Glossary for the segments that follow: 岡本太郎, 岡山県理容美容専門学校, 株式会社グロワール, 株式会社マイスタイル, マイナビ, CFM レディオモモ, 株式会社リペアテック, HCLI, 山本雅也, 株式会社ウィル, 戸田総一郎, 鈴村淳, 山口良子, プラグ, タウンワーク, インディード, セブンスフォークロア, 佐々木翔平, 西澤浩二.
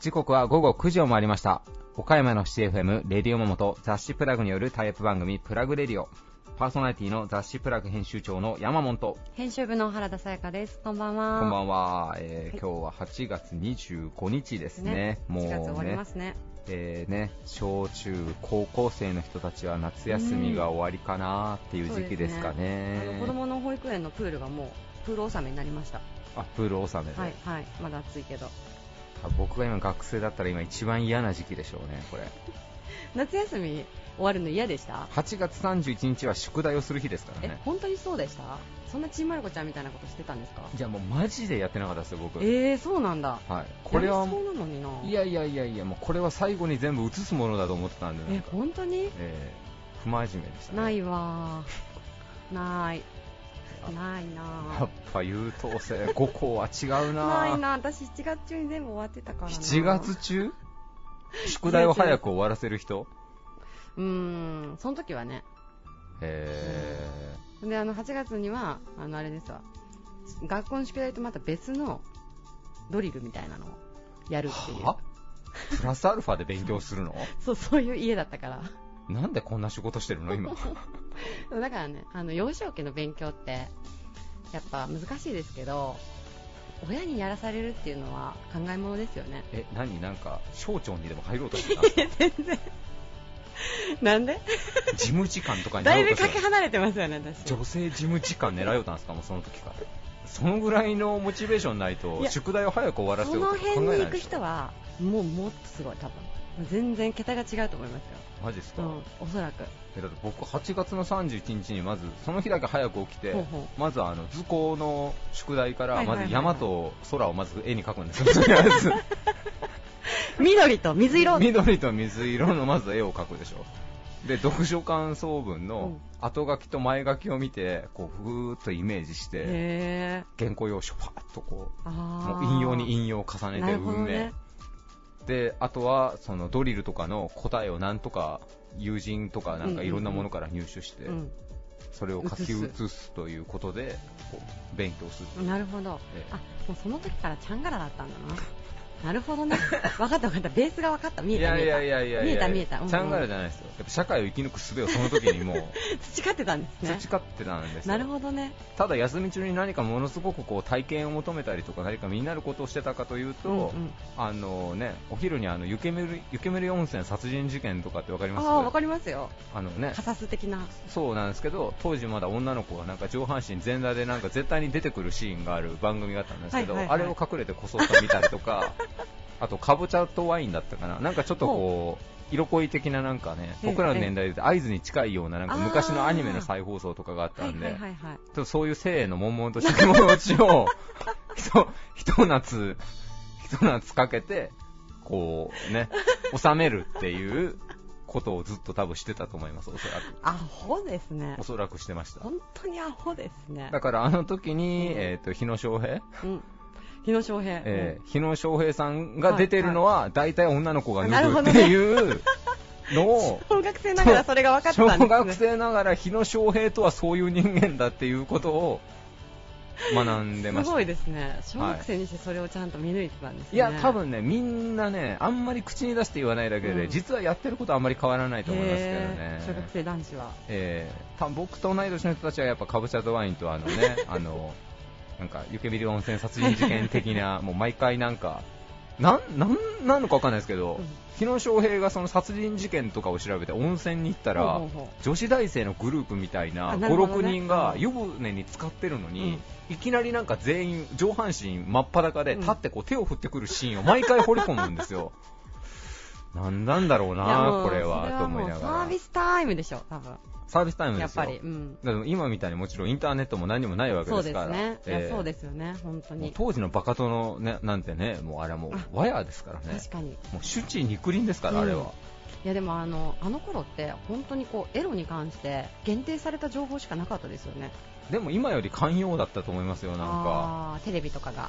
時刻は午後9時を回りました。岡山の CFM レディオモモと雑誌プラグによるタイアップ番組プラグレディオ、パーソナリティの雑誌プラグ編集長の山本と編集部の原田さやかです。こんばんは。こんばんは。今日は8月25日ですね。もうね、8月終わりますね。小中高校生の人たちは夏休みが終わりかなっていう時期ですかね。子供の保育園のプールがもうプール納めになりました。あ、プール納めで。はいはい。まだ暑いけど。僕が今学生だったら今一番嫌な時期でしょうねこれ。夏休み終わるの嫌でした。8月31日は宿題をする日ですからね。本当にそうでした。そんなちんまる子ちゃんみたいなことしてたんですか。いやもうマジでやってなかったですよ僕。そうなんだ。はい、これはそうなのにな。いやもうこれは最後に全部移すものだと思ってたんで。本当に不真面目でしたね。ないわーないなぁ。やっぱ優等生5校は違うなぁ。ないなぁ。私7月中に全部終わってたからな。7月中宿題を早く終わらせる人。その時はね。で8月にはあれですわ、学校の宿題とまた別のドリルみたいなのをやるっていう。プラスアルファで勉強するの。そういう家だったから。なんでこんな仕事してるの今。だからね、幼少期の勉強ってやっぱ難しいですけど、親にやらされるっていうのは考えものですよね。なんか省庁にでも入ろうとしてた。全然。なんで？事務次官とかになろうとしてた。だいぶかけ離れてますよね私。女性事務次官狙いようたんですかもうその時から。そのぐらいのモチベーションないと宿題を早く終わらせようと考えないでしょ。その辺に行く人はもっとすごい多分。全然桁が違うと思いますよ。マジですか。おそらく。だって僕8月の31日にまずその日だけ早く起きて、まず図工の宿題からまず山と空をまず絵に描くんですよ。緑と水色のまず絵を描くでしょ。で読書感想文の後書きと前書きを見てこうふーっとイメージして原稿用紙をパーッとこうもう引用に引用を重ねて運命で、あとはそのドリルとかの答えをなんとか友人とかなんかいろんなものから入手してそれを書き写すということでこう勉強する。なるほど。あ、もうその時からチャンガラだったんだな。なるほどね。分かったベースが分かった。見えた。チャンガラじゃないですよ。やっぱ社会を生き抜く術をその時にもう培ってたんですね。なるほどね。ただ休み中に何かものすごくこう体験を求めたりとか何か身になることをしてたかというと、お昼に湯煙温泉殺人事件とかって分かります？分かりますよ。カサス的な。そうなんですけど、当時まだ女の子がなんか上半身全裸でなんか絶対に出てくるシーンがある番組があったんですけど、あれを隠れてこそっと見たりとか。あとかぼちゃとワインだったかな。なんかちょっとこう色恋的ななんかね、僕らの年代で合図に近いようななんか昔のアニメの再放送とかがあったんで、そういう性の悶々とした気持ちをひと夏かけてこうね収めるっていうことをずっと多分してたと思います。おそらくアホですね。おそらくしてました。本当にアホですね。だからあの時に日野翔平さんが出てるのは大体女の子が脱ぐっていうのを小学生ながらそれが分かったんですね。小学生ながら日野翔平とはそういう人間だっていうことを学んでました。すごいですね。小学生にしてそれをちゃんと見抜いてたんですね。いや多分ね、みんなねあんまり口に出して言わないだけで、実はやってることはあんまり変わらないと思いますけどね。小学生男子は僕と同い年の人たちはやっぱかぶちゃとワインとなんか湯煙温泉殺人事件的なもう毎回なんかなんなのかわかんないですけど、日野翔平がその殺人事件とかを調べて温泉に行ったら女子大生のグループみたいな 5,6 人が湯船に浸かってるのに、いきなりなんか全員上半身真っ裸で立ってこう手を振ってくるシーンを毎回掘り込むんですよ。なんだろうなこれはと思いながら。サービスタイムでしょ多分。サービスタイムですよ。やっぱり、でも今みたいにもちろんインターネットも何もないわけですから。そうですよね。本当に。当時のバカ殿なんてね、もうあれはもうワヤですからね。確かに。もう手指肉林ですからあれは。いやでもあの頃って本当にこうエロに関して限定された情報しかなかったですよね。でも今より寛容だったと思いますよ。なんかテレビとか、はいはい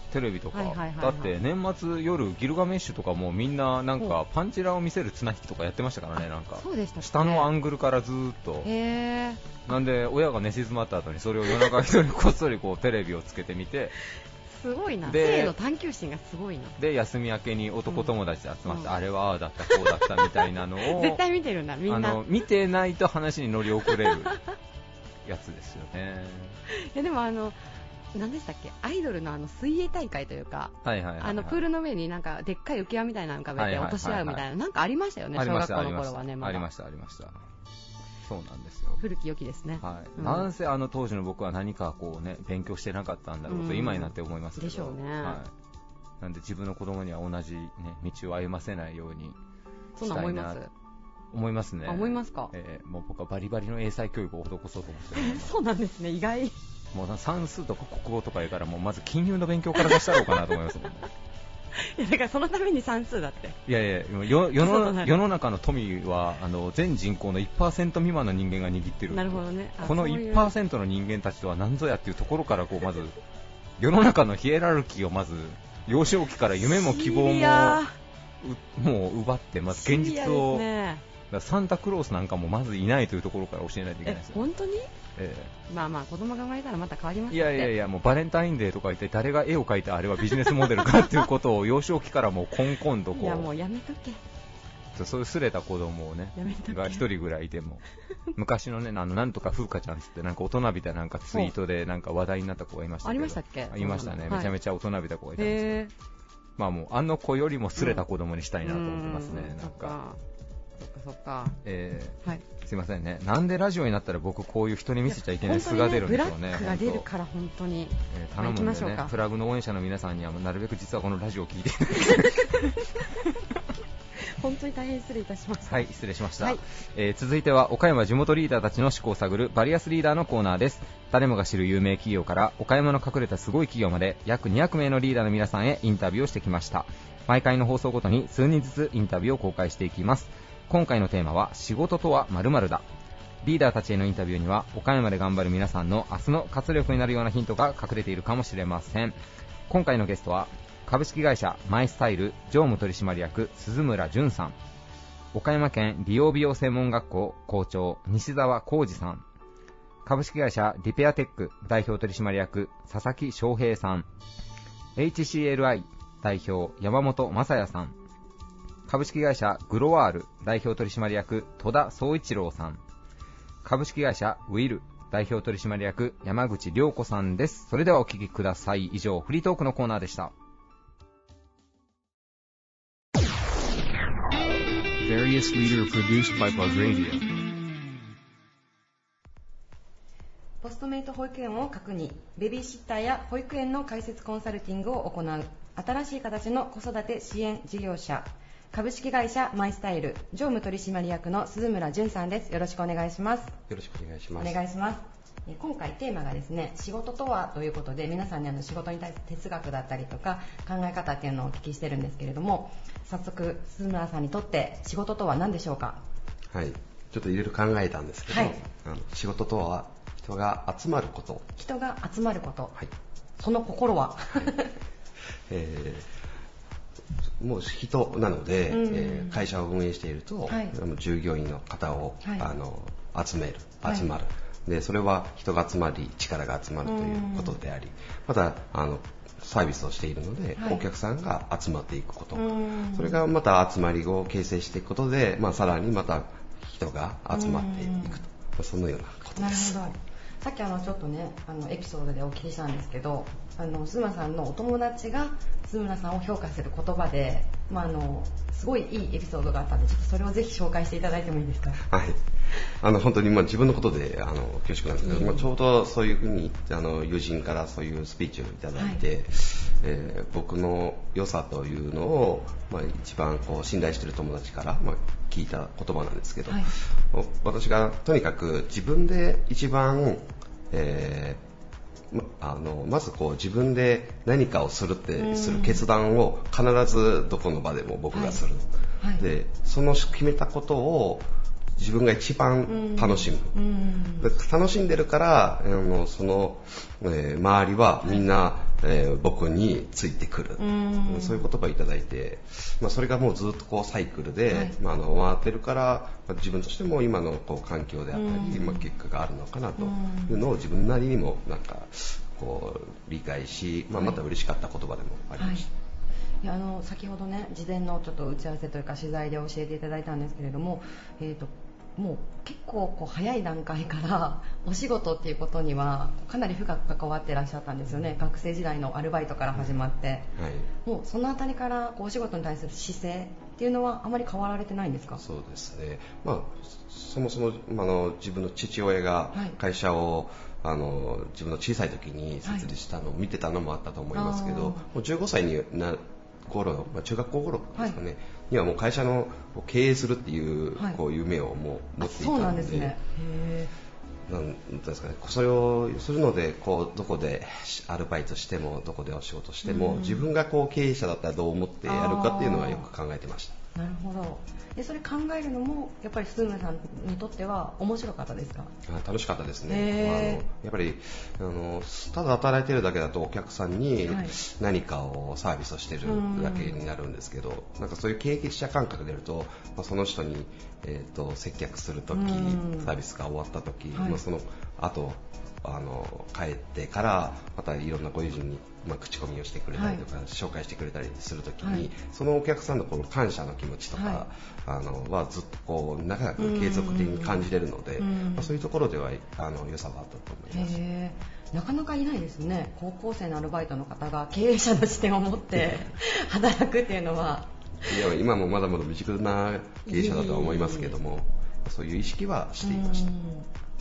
はいはい、だって年末夜ギルガメッシュとかもみんななんかパンチラを見せる綱引きとかやってましたからね。なんかそうでしたっけ。下のアングルからずーっと。へー。なんで親が寝静まった後にそれを夜中一人こっそりこうテレビをつけてみてすごいな。性の探求心がすごいな。で休み明けに男友達で集まって、あれはああだったこうだったみたいなのを絶対見てるんだみんな。見てないと話に乗り遅れるやつですよね。いやでも何でしたっけ、アイドルの水泳大会というか、はいはいはいはい、プールの上になんかでっかい浮き輪みたいなのを浮かべて落とし合うみたいな、なんかありましたよね。小学校の頃はね。ありましたありました。そうなんですよ。古き良きですね。はい。うん、なんせ当時の僕は何かこうね勉強してなかったんだろうと今になって思いますけど。でしょうね。はい。なんで自分の子供には同じね道を歩ませないようにしたいな。そんな思います。思いますね。思いますか。もう僕はバリバリの英才教育を施そうと思ってる。そうなんですね。意外。もう算数とか国語とかやからもうまず金融の勉強から出したろうかなと思いますもんね。いやだからそのために算数だって。いやいや世の中の富は全人口の 1% 未満の人間が握ってる。なるほどね。この 1% の人間たちとは何ぞやっていうところからこうまず世の中のヒエラルキーをまず幼少期から夢も希望もう奪ってまず現実を。サンタクロースなんかもまずいないというところから教えないといけないですよ。本当に、まあまあ子供が生まれたらまた変わりますよね。いやいやいや、もうバレンタインデーとか言って誰が絵を描いたあれはビジネスモデルかということを幼少期からもうコンコンとこう。いやもうやめとけ。そういうすれた子供をねが一人ぐらいいても昔のねなんとか風花ちゃんってなんか大人びたなんかツイートでなんか話題になった子がいましたけど。ありましたっけ。いましたね。めちゃめちゃ大人びた子がいたんですけど、まあもうあの子よりもすれた子供にしたいなと思ってますね。なんかそっか、はい、すいませんね。なんでラジオになったら僕こういう人に見せちゃいけない素が出るんですよね。ブラックが出るから本当に、頼むんでね、プラグの応援者の皆さんにはなるべく実はこのラジオを聞いて本当に大変失礼いたしました。はい、失礼しました、はい。続いては岡山地元リーダーたちの思考を探るバリアスリーダーのコーナーです。誰もが知る有名企業から岡山の隠れたすごい企業まで約200名のリーダーの皆さんへインタビューをしてきました。毎回の放送ごとに数人ずつインタビューを公開していきます。今回のテーマは仕事とは〇〇だ。リーダーたちへのインタビューには岡山で頑張る皆さんの明日の活力になるようなヒントが隠れているかもしれません。今回のゲストは株式会社マイスタイル常務取締役鈴村淳さん、岡山県理容美容専門学校校長西澤浩二さん、株式会社リペアテック代表取締役佐々木翔平さん、 HCLI 代表山本雅也さん、株式会社グロワール代表取締役戸田総一郎さん、株式会社ウィル代表取締役山口良子さんです。それではお聞きください。以上フリートークのコーナーでした。ポストメイト保育園を確認、ベビーシッターや保育園の開設コンサルティングを行う新しい形の子育て支援事業者、株式会社マイスタイル常務取締役の鈴村淳さんです。よろしくお願いします。よろしくお願いします。お願いします。今回テーマがですね、仕事とはということで、皆さんに仕事に対する哲学だったりとか考え方っていうのをお聞きしてるんですけれども、早速鈴村さんにとって仕事とは何でしょうか。はい、ちょっといろいろ考えたんですけど、はい、仕事とは人が集まること。人が集まること、はい、その心は、はいもう人なので、会社を運営していると、はい、従業員の方を、はい、集まる、はい、でそれは人が集まり力が集まるということであり、またサービスをしているので、はい、お客さんが集まっていくこと、それがまた集まりを形成していくことで、さらにまた人が集まっていくと、そのようなことです。なるほど。さっきちょっとねエピソードでお聞きしたんですけど、鈴村さんのお友達が鈴村さんを評価する言葉で、すごいいいエピソードがあったので、ちょっとそれをぜひ紹介していただいてもいいですか。はい、本当に自分のことで恐縮なんですけど、ちょうどそういうふうに友人からそういうスピーチをいただいて、はい、僕の良さというのを、一番こう信頼している友達から、聞いた言葉なんですけど、はい、私がとにかく自分で一番、まずこう自分で何かをする決断を必ずどこの場でも僕がする、はいはい、でその決めたことを自分が一番楽しむ、うん、楽しんでるからその、周りはみんな、はい僕についてくる、うん、そういう言葉をいただいて、それがもうずっとこうサイクルで、はい回ってるから、自分としても今のこう環境であったり、うん、結果があるのかなというのを自分なりにもなんかこう理解し、また嬉しかった言葉でもありました、はいはい先ほどね事前のちょっと打ち合わせというか取材で教えていただいたんですけれども、もう結構こう早い段階からお仕事っていうことにはかなり深く関わっていらっしゃったんですよね。学生時代のアルバイトから始まって、はい、もうそのあたりからこうお仕事に対する姿勢っていうのはあまり変わられてないんですか？そうですね、そもそも、自分の父親が会社を、自分の小さい時に設立したのを見てたのもあったと思いますけど、もう15歳になる頃、中学校頃ですかね、はい、にはもう会社の経営するっていう、はい、こう夢をもう持っていたので、そうなんですね。へー。なんですかね、それをするのでこうどこでアルバイトしてもどこでお仕事しても、うん、自分がこう経営者だったらどう思ってやるかっていうのはよく考えてました。なるほど。でそれ考えるのもやっぱり鈴村さんにとっては面白かったですか？楽しかったですね。やっぱりただ働いてるだけだとお客さんに何かをサービスをしてるだけになるんですけど、なんかそういう経営者感覚でいると、その人に、接客するとき、サービスが終わったとき、その後帰ってからまたいろんなご友人に、口コミをしてくれたりとか、紹介してくれたりするときに、そのお客さんのこの感謝の気持ちとか、はずっとこう長く継続的に感じれるので、そういうところでは良さがあったと思います。なかなかいないですね。高校生のアルバイトの方が経営者の視点を持って働くっていうのは。いや今もまだまだ未熟な経営者だとは思いますけども、そういう意識はしていました。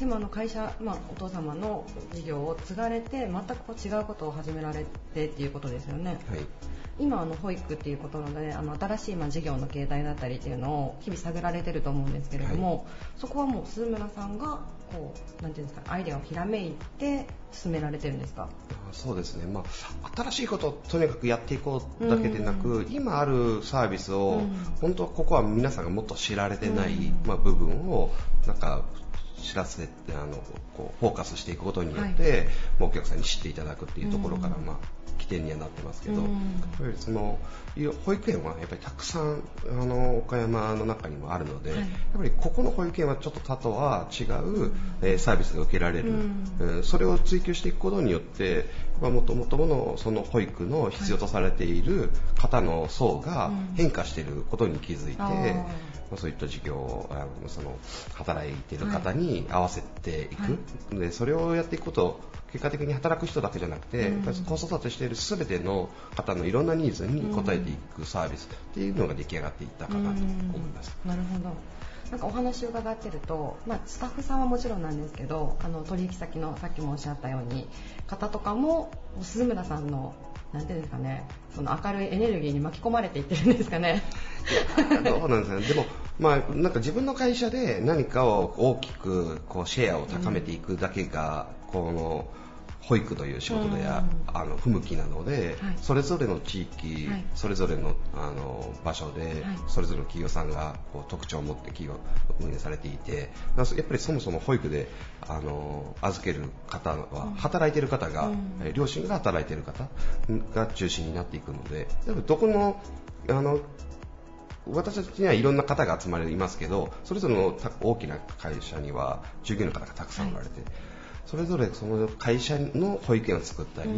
でも会社、お父様の事業を継がれて全くこう違うことを始められてっていうことですよね、はい、今保育っていうことなので新しい事業の形態だったりっていうのを日々探られてると思うんですけれども、そこはもう鈴村さんがこうなんていうんですか、アイデアをひらめいて進められてるんですか？そうですね、新しいことをとにかくやっていこうだけでなく、今あるサービスを、本当はここは皆さんがもっと知られてない、部分をなんか知らせてこうフォーカスしていくことによって、お客さんに知っていただくっていうところから、起点にはなってますけど、その保育園はやっぱりたくさん岡山の中にもあるので、やっぱりここの保育園はちょっと他とは違う、サービスが受けられる、それを追求していくことによって、もともとのその保育の必要とされている方の層が変化していることに気づいて、そういった事業をその働いている方に合わせていく、でそれをやっていくこと、結果的に働く人だけじゃなくて、子育てしている全ての方のいろんなニーズに応えていくサービスっていうのが出来上がっていったかなと思います。なるほど。なんかお話を伺ってると、スタッフさんはもちろんなんですけど、取引先のさっきもおっしゃったように方とかも鈴村さんのなんていうんですかね、その明るいエネルギーに巻き込まれていってるんですかね。どうなんですかね。でもなんか自分の会社で何かを大きくこうシェアを高めていくだけが、この保育という仕事で不向きなので、それぞれの地域、それぞれの場所で、それぞれの企業さんがこう特徴を持って企業運営されていて、やっぱりそもそも保育で預ける方は働いている方が、両親が働いている方が中心になっていくので、どこの私たちにはいろんな方が集まりますけど、それぞれの大きな会社には従業員の方がたくさんおられて、それぞれその会社の保育園を作ったり、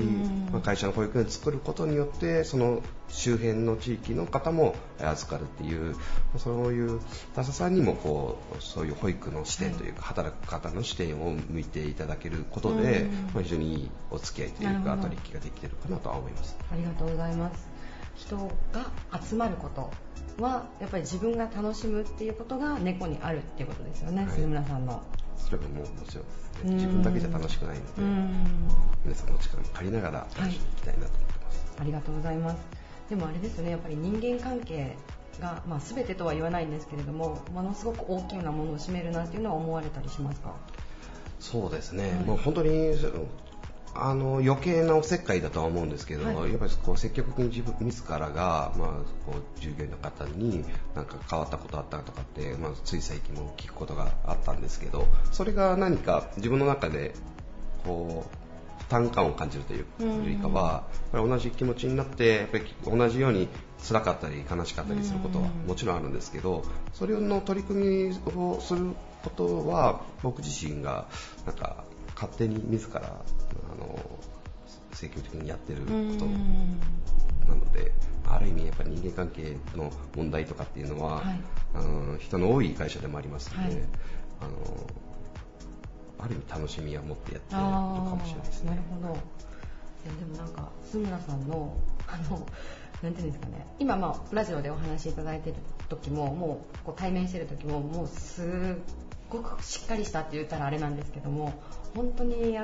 会社の保育園を作ることによってその周辺の地域の方も預かるっていう、そういう他社さんにもこうそういう保育の視点というか、働く方の視点を向いていただけることで、非常にいいお付き合いというか取引ができているかなとは思います。ありがとうございます。人が集まることはやっぱり自分が楽しむっていうことが根っこにあるっていうことですよね、鈴村さんの。それはもうもちろんですね、自分だけじゃ楽しくないので、皆さんの力も借りながら楽しんでいきたいなと思ってます。ありがとうございます。でもあれですね、やっぱり人間関係が、全てとは言わないんですけれども、ものすごく大きなものを占めるなというのは思われたりしますか？そうですね、もう本当に余計なおせっかいだとは思うんですけど、はい、やっぱりこう積極的に自分自らが、まあ、こう従業員の方になんか変わったことあったとかって、まあ、つい最近も聞くことがあったんですけど、それが何か自分の中でこう負担感を感じるというよりかは、やっぱり同じ気持ちになってやっぱり同じように辛かったり悲しかったりすることはもちろんあるんですけど、それの取り組みをすることは僕自身がなんか勝手に自ら積極的にやってることなので、ある意味やっぱり人間関係の問題とかっていうのは、はい、人の多い会社でもありますので、はい、ある意味楽しみは持ってやってるかもしれないですね。なるほど。いやでもなんか須村さんのなんていうんですかね、今、まあ、ラジオでお話しいただいてる時ももうこう対面してる時ももうすごくしっかりしたって言ったらあれなんですけども、本当に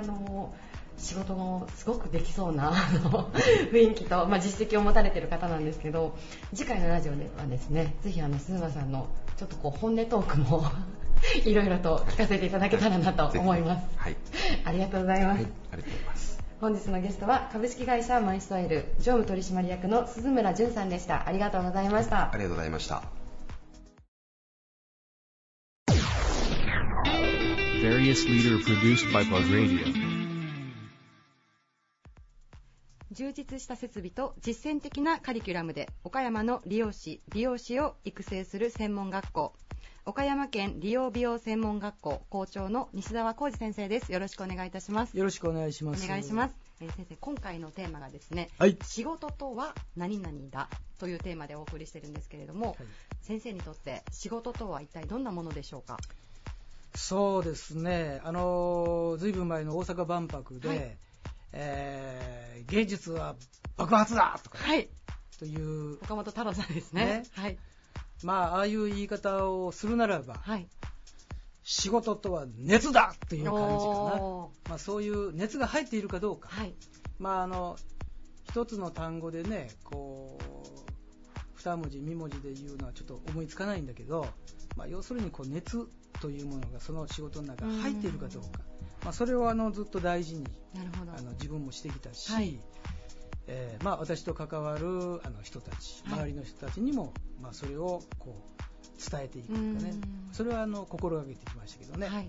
仕事もすごくできそうな雰囲気と、まあ、実績を持たれている方なんですけど、次回のラジオではですね、ぜひ須村さんのちょっとこう本音トークもいろいろと聞かせていただけたらなと思います。はい、ありがとうございます。はい、ありがとうございます。本日のゲストは株式会社マイスタイル常務取締役の鈴村淳さんでした。ありがとうございました。ありがとうございました。充実した設備と実践的なカリキュラムで岡山の理容師・美容師を育成する専門学校、岡山県理容美容専門学校校長の西澤浩二先生です。よろしくお願いいたします。よろしくお願いします。お願いします。先生、今回のテーマがですね、はい、仕事とは何々だというテーマでお送りしてるんですけれども、はい、先生にとって仕事とは一体どんなものでしょうか？そうですね、ずいぶん前の大阪万博で、はい、芸術は爆発だとか、はい、という岡本太郎さんです ね、はい、まあ、ああいう言い方をするならば、はい、仕事とは熱だという感じかな、まあ、そういう熱が入っているかどうか、はい、まあ、一つの単語でね、こう2文字3文字で言うのはちょっと思いつかないんだけど、まあ、要するにこう熱というものがその仕事の中に入っているかどうか、まあ、それをずっと大事に自分もしてきたし、はい、まあ、私と関わる人たち、周りの人たちにも、はい、まあ、それをこう伝えていくというかね、それは心がけてきましたけどね、はいはい、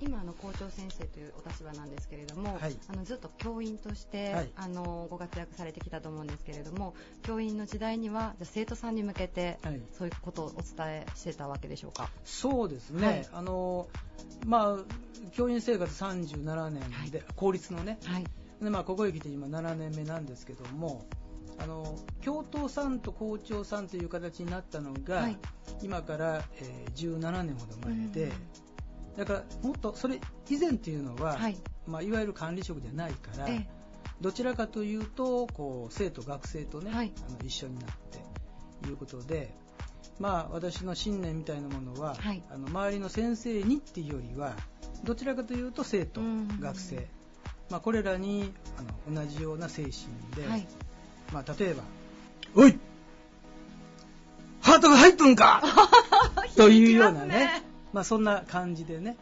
今校長先生というお立場なんですけれども、はい、ずっと教員として、はい、ご活躍されてきたと思うんですけれども、教員の時代にはじゃ生徒さんに向けて、はい、そういうことをお伝えしてたわけでしょうか？そうですね、はい、まあ、教員生活37年で、はい、公立のね、はい、で、まあ、ここへ来て今7年目なんですけども、教頭さんと校長さんという形になったのが、はい、今から、17年ほど前で、だからもっとそれ以前というのは、はい、まあ、いわゆる管理職じゃないから、どちらかというとこう生徒学生とね、はい、一緒になってということで、まあ、私の信念みたいなものは、はい、周りの先生にっていうよりはどちらかというと生徒学生、まあ、これらに同じような精神で、はい、まあ、例えばおいハートが入っとんかというようなね、まあ、そんな感じでね、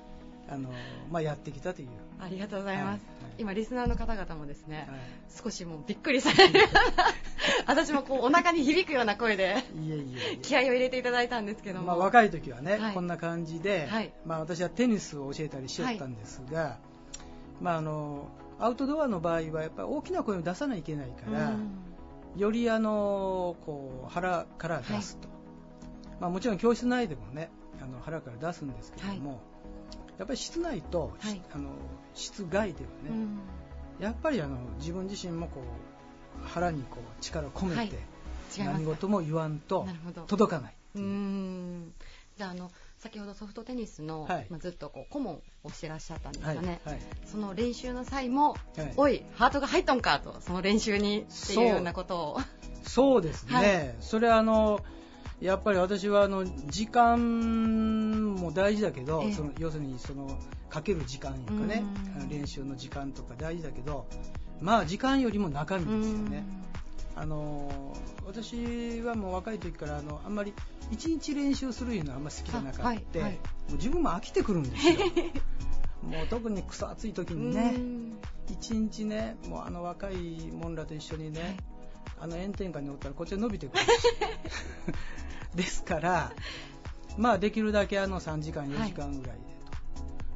まあ、やってきたという。ありがとうございます、はいはい、今リスナーの方々もですね、はい、少しもうびっくりされる私もこうお腹に響くような声で気合を入れていただいたんですけども、まあ、若い時はね、はい、こんな感じで、はい、まあ、私はテニスを教えたりしよったんですが、はい、まあ、アウトドアの場合はやっぱり大きな声を出さないといけないから、よりこう腹から出すと、はい、まあ、もちろん教室内でもね腹から出すんですけども、はい、やっぱり室内と、はい、室外ではね、やっぱり自分自身もこう腹にこう力を込めて、はい、何事も言わんと届かない。じゃあ先ほどソフトテニスの、はい、まあ、ずっとこう顧問をしてらっしゃったんですかね、はいはい、その練習の際も、はい、おいハートが入っとんかと、その練習にっていうようなことをそうですね、はい、それはやっぱり私は時間も大事だけど、要するにかける時間とかね、練習の時間とか大事だけど、まあ時間よりも中身ですよね。私はもう若い時からあんまり1日練習するいうのはあんまり好きじゃなかった、はいはい、もう自分も飽きてくるんですよもう特にくそ暑い時にね、一日ね、もうあの若いもんらと一緒にね、はい、あの炎天下におったらこっちは伸びてくるですから、まあ、できるだけあの3時間4時間ぐらい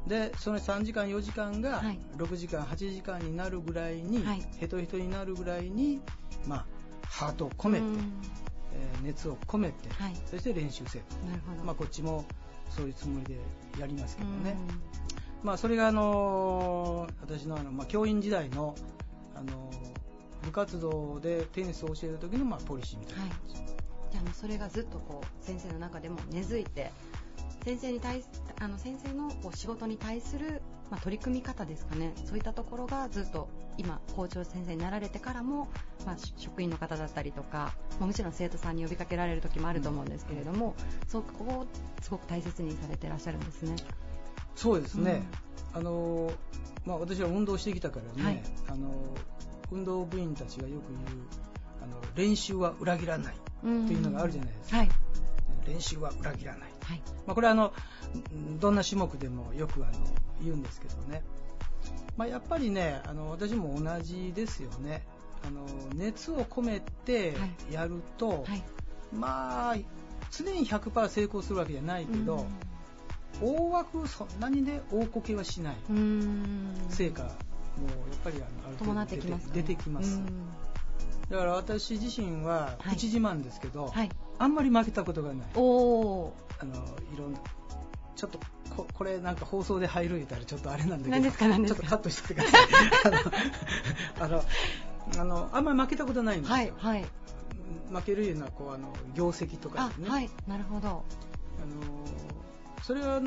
でと、はい、でその3時間4時間が6時間8時間になるぐらいに、はい、ヘトヘトになるぐらいに、まあ、ハートを込めて、熱を込めて、はい、そして練習せる、まあ、こっちもそういうつもりでやりますけどね、まあ、それが私のまあ、教員時代の、部活動でテニスを教える時のまあポリシーみたいな、はい、じゃあもうそれがずっとこう先生の中でも根付いて、先生のこう仕事に対する、まあ、取り組み方ですかね、そういったところがずっと今校長先生になられてからも、まあ、職員の方だったりとか、まあ、もちろん生徒さんに呼びかけられる時もあると思うんですけれども、うん、そこをすごく大切にされていらっしゃるんですね。そうですね、うん、まあ、私は運動してきたからね、はい、運動部員たちがよく言う練習は裏切らないというのがあるじゃないですか、はい、練習は裏切らない、はい、まあ、これはどんな種目でもよく言うんですけどね、まあ、やっぱりね、私も同じですよね。熱を込めてやると、はいはい、まあ常に 100% 成功するわけじゃないけど、大枠そんなにね大こけはしない、成果もうやっぱりある程度出てきます。だから私自身は口自慢ですけど、はいはい、あんまり負けたことがない。お、いろんなちょっと これなんか放送で入る言ったらちょっとあれなんだけど、何ですか何ですか、ちょっとカットしてくださいあんまり負けたことないんですよ、はいはい、負けるいうのはこう業績とかですね、はい、なるほど。それは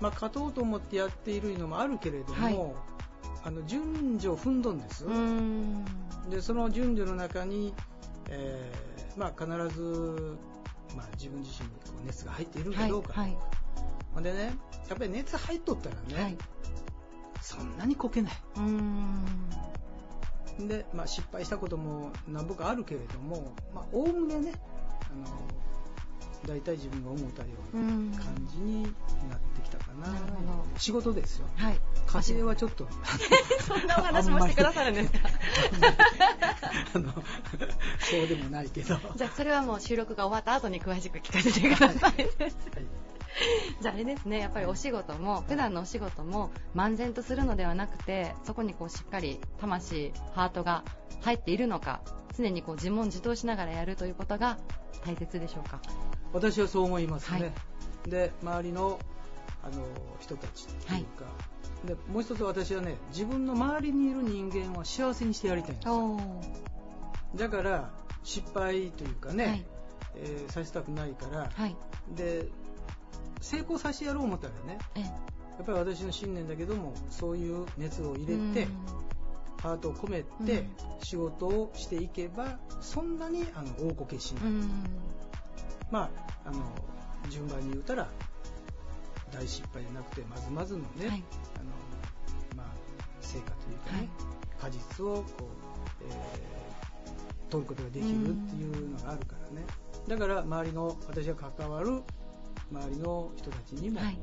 まあ、勝とうと思ってやっているのもあるけれども、はい、順序を踏んどんです。でその順序の中に、まあ、必ず、まあ、自分自身にこう熱が入っているかどうか、はいはい、でね、やっぱり熱入っとったらね、はい、そんなにこけない。で、まあ、失敗したことも何ぼかあるけれども、まあ、おおむねね、だいたい自分が思ったような感じになってきたかな。仕事ですよ、はい、家庭はちょっとそんなお話もしてくださるんですかそうでもないけどじゃあそれはもう収録が終わった後に詳しく聞かせてください、はいはい、じゃああれですね、やっぱりお仕事も、はい、普段のお仕事も漫然とするのではなくて、そこにこうしっかり魂ハートが入っているのか、常にこう自問自答しながらやるということが大切でしょうか。私はそう思いますね、はい、で周りの、人たちというか、はい、でもう一つ私はね、自分の周りにいる人間を幸せにしてやりたいんですよ。だから失敗というかね、はい、させたくないから、はい、で成功させてやろう思ったらね、やっぱり私の信念だけども、そういう熱を入れてハートを込めて仕事をしていけば、そんなに大こけしない。まあ、順番に言うたら大失敗じゃなくて、まずまずのね、はい、まあ、成果というかね、はい、果実をこう、取ることができるっていうのがあるからね。だから周りの、私が関わる周りの人たちにも、はい、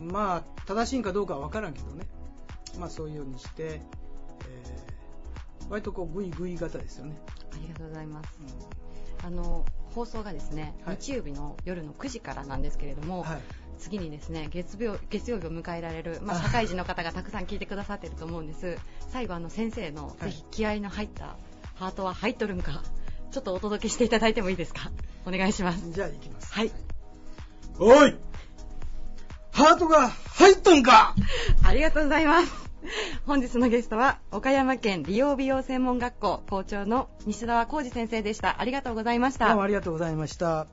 まあ正しいんかどうかは分からんけどね、まあ、そういうようにして、割とこうグイグイ型ですよね。ありがとうございます、うん、放送がですね、はい、日曜日の夜の9時からなんですけれども、はい、次にですね、月曜日を迎えられる、まあ、社会人の方がたくさん聞いてくださっていると思うんです。最後先生の、はい、ぜひ気合の入ったハートは入っとるんか、ちょっとお届けしていただいてもいいですか。お願いします。じゃあ行きます、はい、おいハートが入っとんかありがとうございます。本日のゲストは岡山県理容美容専門学校校長の西澤浩二先生でした。ありがとうございました。どうもありがとうございました。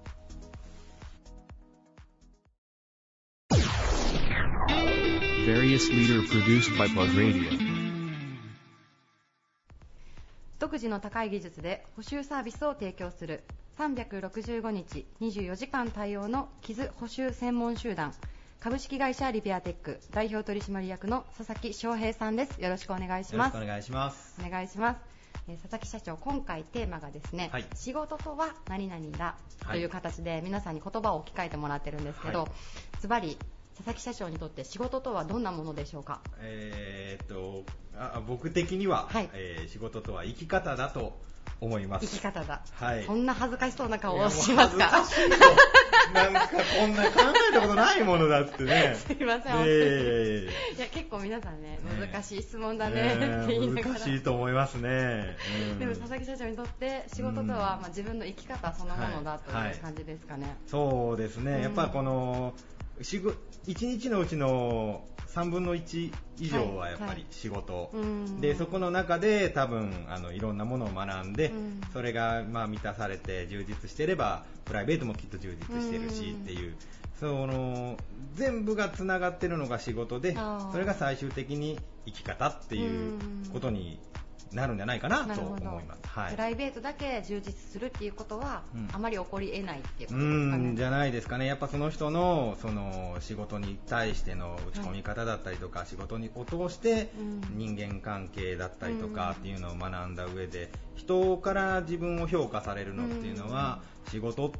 独自の高い技術で補修サービスを提供する365日24時間対応の傷補修専門集団株式会社リペアテック代表取締役の佐々木翔平さんです。よろしくお願いします。よろしくお願いします。お願いします。佐々木社長、今回テーマがですね、はい、仕事とは何々だという形で皆さんに言葉を置き換えてもらってるんですけど、ズバリ佐々木社長にとって仕事とはどんなものでしょうか？僕的には、はい、仕事とは生き方だと思います。生き方だ、はい、そんな恥ずかしそうな顔をしますか？恥ずかしいよなんかこんな考えたことないものだってねすいません、いや結構皆さんね難しい質問だねって言いながら難しいと思いますね、うん、でも佐々木社長にとって仕事とは、まあ、自分の生き方そのものだという感じですかね、はいはい、そうですね、やっぱこの1日のうちの3分の1以上はやっぱり仕事、はいはい、でそこの中で多分いろんなものを学んで、うん、それがまあ満たされて充実していればプライベートもきっと充実してるしっていう、その全部がつながってるのが仕事で、それが最終的に生き方っていうことになるんじゃないかなと思います、はい、プライベートだけ充実するっていうことは、うん、あまり起こり得ないっていうことですかね。うんじゃないですかね。やっぱその人のその仕事に対しての打ち込み方だったりとか、はい、仕事を通して人間関係だったりとかっていうのを学んだ上で、人から自分を評価されるのっていうのは仕事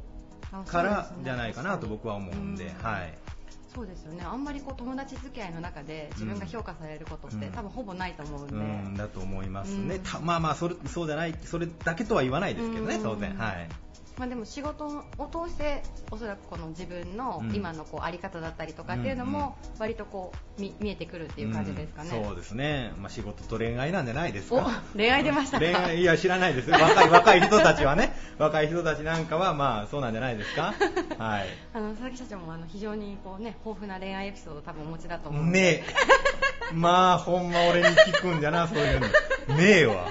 からじゃないかなと僕は思うんで、はい、そうですよね。あんまりこう友達付き合いの中で自分が評価されることって、うん、多分ほぼないと思うんで、うんだと思いますね、うん、まあまあそうじゃない、それだけとは言わないですけどね、うん、当然、はい、まあ、でも仕事を通しておそらくこの自分の今のこうあり方だったりとかっていうのも割とこう見えてくるっていう感じですかね、うんうん、そうですね、まあ、仕事と恋愛なんじゃないですか。お恋愛出ましたか？恋愛、いや知らないです若い人たちはね、若い人たちなんかはまあそうなんじゃないですか、はい、佐々木社長も非常にこう、ね、豊富な恋愛エピソードを多分お持ちだと思うんで、ねえまあほんま俺に聞くんじゃなそういうのねえわ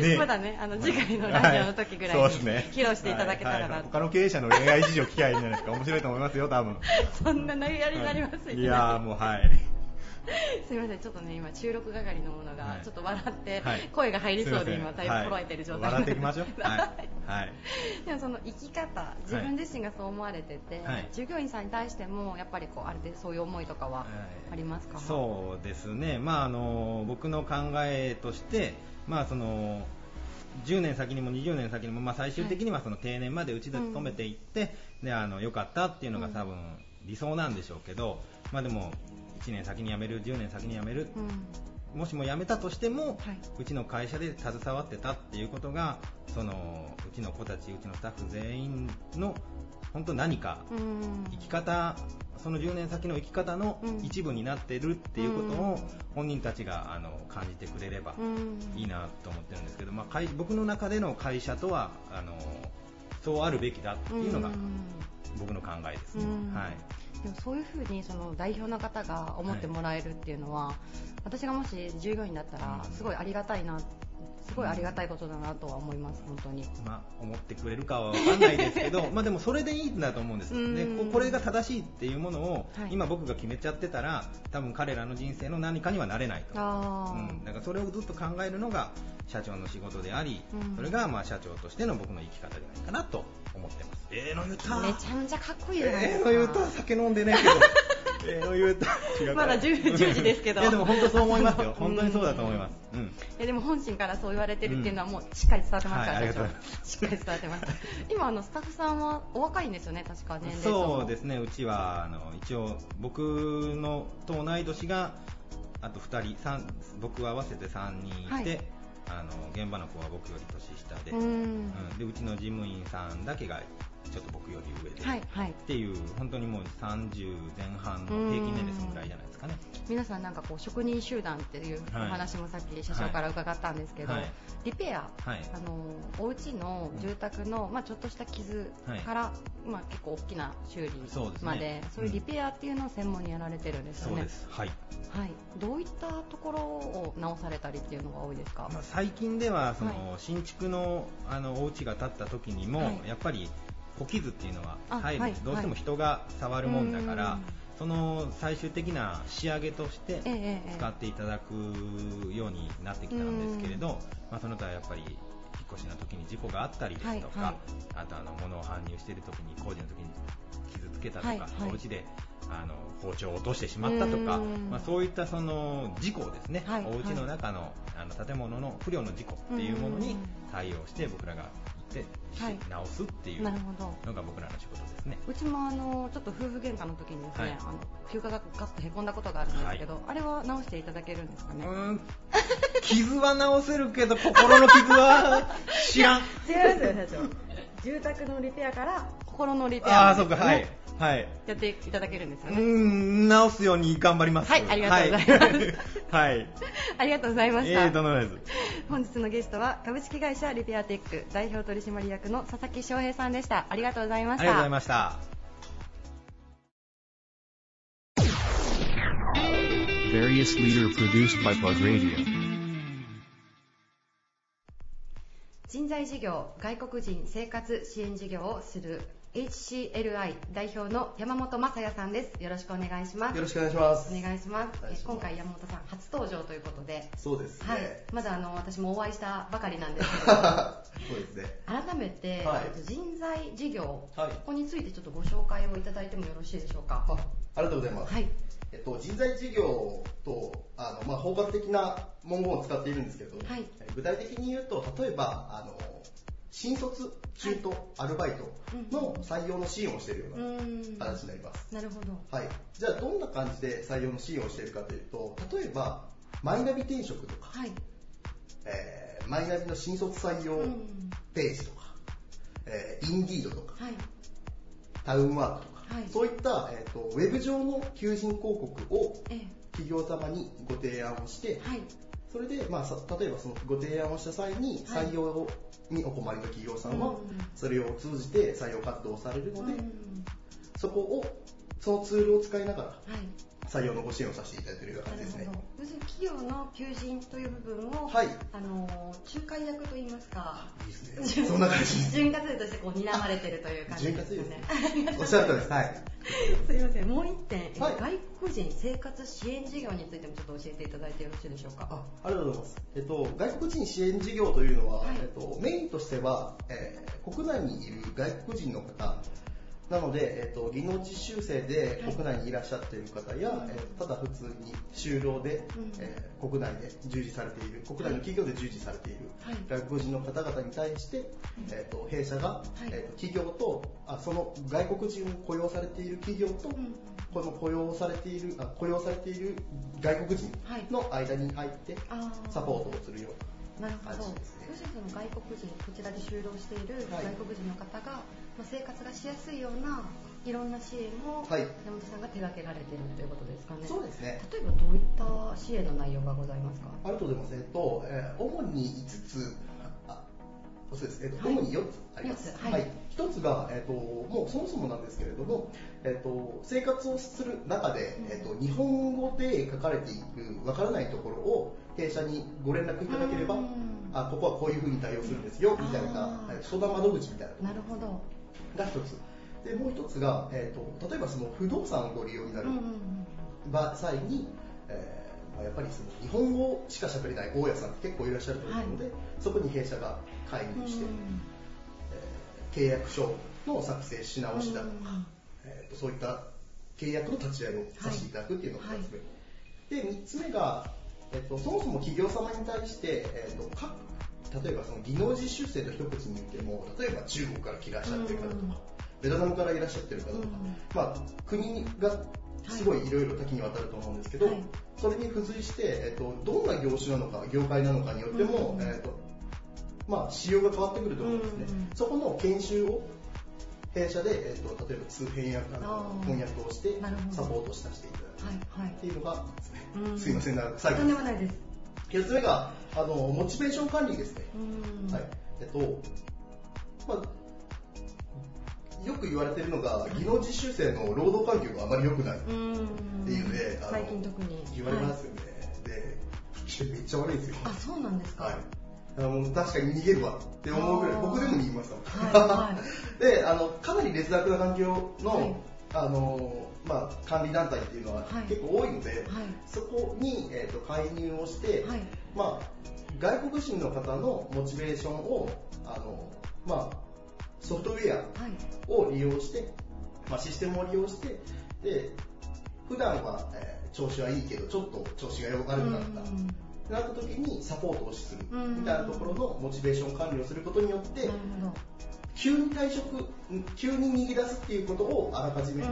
ね、まだね次回のラジオの時ぐらいに、はい、ね、披露していただけたらな、はいはい、他の経営者の恋愛事情聞きゃいいんじゃないですか面白いと思いますよ多分そんな投げやりになりますよ、はい、いやもうはいすみません、ちょっとね今収録係のものがちょっと笑って声が入りそうで今だいぶこらえてる状態、はい、笑っていきましょうはいでもその生き方、自分自身がそう思われてて、はい、従業員さんに対してもやっぱりこうある程度そういう思いとかはありますか？はい、そうですね、まあ僕の考えとしてまあその10年先にも20年先にも、まあ、最終的にはその定年までうちで勤めていって、はい、で良かったっていうのが多分理想なんでしょうけど、まあ、でも1年先に辞める10年先に辞める、うん、もしも辞めたとしても、はい、うちの会社で携わってたっていうことがそのうちの子たちうちのスタッフ全員の本当何か生き方、その10年先の生き方の一部になっているっていうことを本人たちが感じてくれればいいなと思ってるんですけど、まあ、僕の中での会社とはそうあるべきだっていうのが僕の考えですね、はい、でもそういうふうにその代表の方が思ってもらえるっていうのは、はい、私がもし従業員だったらすごいありがたいな、すごいありがたいことだなとは思います本当に、まあ、思ってくれるかは分からないですけどまあでもそれでいいんだと思うんですね。これが正しいっていうものを今僕が決めちゃってたら多分彼らの人生の何かにはなれないと、うん、だからそれをずっと考えるのが社長の仕事であり、それがまあ社長としての僕の生き方じゃないかなと思ってます。の言うためちゃめちゃかっこいいじゃないですか。の言うた酒飲んでねけどまだ 10時ですけどいやでも本当そう思いますよ本当にそうだと思います、うんうん、でも本心からそう言われてるっていうのはもうしっかり伝わってますから、うん、はい、ありがとうございますしっかり伝わってます今スタッフさんはお若いんですよね確か年齢層も。そうですね、うちは一応僕のと同い年があと2人僕合わせて3人いて、はい、現場の子は僕より年下で、うん、でうちの事務員さんだけがちょっと僕より上で、はいはい、っていう本当にもう30前半の平均年齢そのぐらいじゃないですかね。皆さんなんかこう職人集団っていうお話もさっき社長から伺ったんですけど、はい、リペア、はい、お家の住宅の、まあ、ちょっとした傷から、はい、まあ、結構大きな修理まで、 そういうリペアっていうのを専門にやられてるんですよね。そうです、はいはい、どういったところを直されたりっていうのが多いですか？まあ、最近ではその新築の、 お家が建った時にも、はい、やっぱり小傷っていうのは入るんです、はい、どうしても人が触るもんだから、はい、その最終的な仕上げとして使っていただくようになってきたんですけれど、まあ、その他はやっぱり引っ越しの時に事故があったりですとか、はいはい、あと物を搬入している時に工事の時に傷つけたとか、はいはい、お家で包丁を落としてしまったとか、まあ、そういったその事故ですね、はいはい、お家の中の建物の不良の事故っていうものに対応して僕らがって、はい、直すっていうのが僕らの仕事ですね。うちもちょっと夫婦喧嘩の時にですね、はい、休暇がガッとへこんだことがあるんですけど、はい、あれは直していただけるんですかね。傷は直せるけど心の傷は知らん。違うんですよ、住宅のリペアから心のリペア、あ、そうか、はいはい、やっていただけるんですよね。直すように頑張ります。はい、ありがとうございます。はい、ありがとうございました。とんでもないです。本日のゲストは株式会社リペアテック代表取締役の佐々木翔平さんでした。ありがとうございました。ありがとうございました。Various leader produced by Plug Radio。人材事業、外国人生活支援事業をする HCLI 代表の山本雅也さんです。よろしくお願いします。よろしくお願いします。お願いします。今回山本さん初登場ということで、そうですね。はい、まだ私もお会いしたばかりなんですけど、そうですね。改めて、はい、人材事業、はい、ここについてちょっとご紹介をいただいてもよろしいでしょうか。あ、ありがとうございます。はい。人材事業と包括的な文言を使っているんですけど、はい、具体的に言うと、例えば新卒、中途、はい、アルバイトの採用の支援をしているような形になります。なるほど、はい。じゃあどんな感じで採用の支援をしているかというと、例えばマイナビ転職とか、はい、マイナビの新卒採用ページとか、インディードとか、はい、タウンワークとか、はい、そういった、ウェブ上の求人広告を企業様にご提案をして、はい、それで、例えばそのご提案をした際に採用にお困りの企業さんはそれを通じて採用活動をされるので、そのツールを使いながら、はい、採用のご支援をさせていただいているような感じですね。要するに企業の求人という部分を、はい、仲介役といいますか、いいですね、そんな感じです。潤滑油としてこう担われているという感じですね。おっしゃるとおりです。はい。すみません、もう一点、はい、外国人生活支援事業についてもちょっと教えていただいてよろしいでしょうか。ありがとうございます。外国人支援事業というのは、はい、メインとしては、国内にいる外国人の方。なので、技能実習生で国内にいらっしゃっている方や、はい、ただ普通に就労で、国内で従事されている、国内の企業で従事されている外国人の方々に対して、はい、弊社が、はい、企業とその外国人を雇用されている企業と、この雇用されている外国人の間に入ってサポートをするような。なるほど。むしろその外国人、こちらで就労している外国人の方が、生活がしやすいようないろんな支援を山本さんが手掛けられているということですかね。そうですね。例えばどういった支援の内容がございますか。ありがとうございます。主に5つ、そうです、主に4つあります。はい。はい、1つが、もうそもそもなんですけれども、生活をする中で、日本語で書かれていくわからないところを弊社にご連絡いただければ、ここはこういうふうに対応するんですよみたいな相談窓口みたいな。なるほど。が1つ。でもう1つが、例えばその不動産をご利用になる際に、やっぱりその日本語しか喋れない大家さんって結構いらっしゃると思うので、はい、そこに弊社が介入して、契約書の作成し直しだとか、そういった契約の立ち会いをさせていただくっていうのが2つ目、はいはい、で3つ目が、そもそも企業様に対して、例えばその技能実習生と一口に言っても、例えば中国からいらっしゃってる方とか、ベトナムからいらっしゃってる方とか、国がすごいいろいろ多岐にわたると思うんですけど、はい、それに付随して、どんな業種なのか業界なのかによっても、仕様が変わってくると思うんですね。そこの研修を弊社で、例えば通編訳翻訳をしてサポートしていただく、はいはい、っていうのがすいません、最後とんでもないです。4つ目がモチベーション管理ですね。はい、よく言われているのが、技能実習生の労働環境があまり良くないっていうので、最近特に言われますよね。で、めっちゃ悪いですよ。あ、そうなんですか。はい、確かに逃げるわって思うぐらい、僕でも逃げました。はい、で、かなり劣悪な環境の、はい、管理団体っていうのは結構多いので、はいはい、そこに、介入をして、はい、外国人の方のモチベーションをソフトウェアを利用して、システムを利用して、で普段は調子はいいけどちょっと調子が悪くなったってなった時にサポートをするみたいなところのモチベーション管理をすることによって、急に退職、急に逃げ出すっていうことをあらかじめ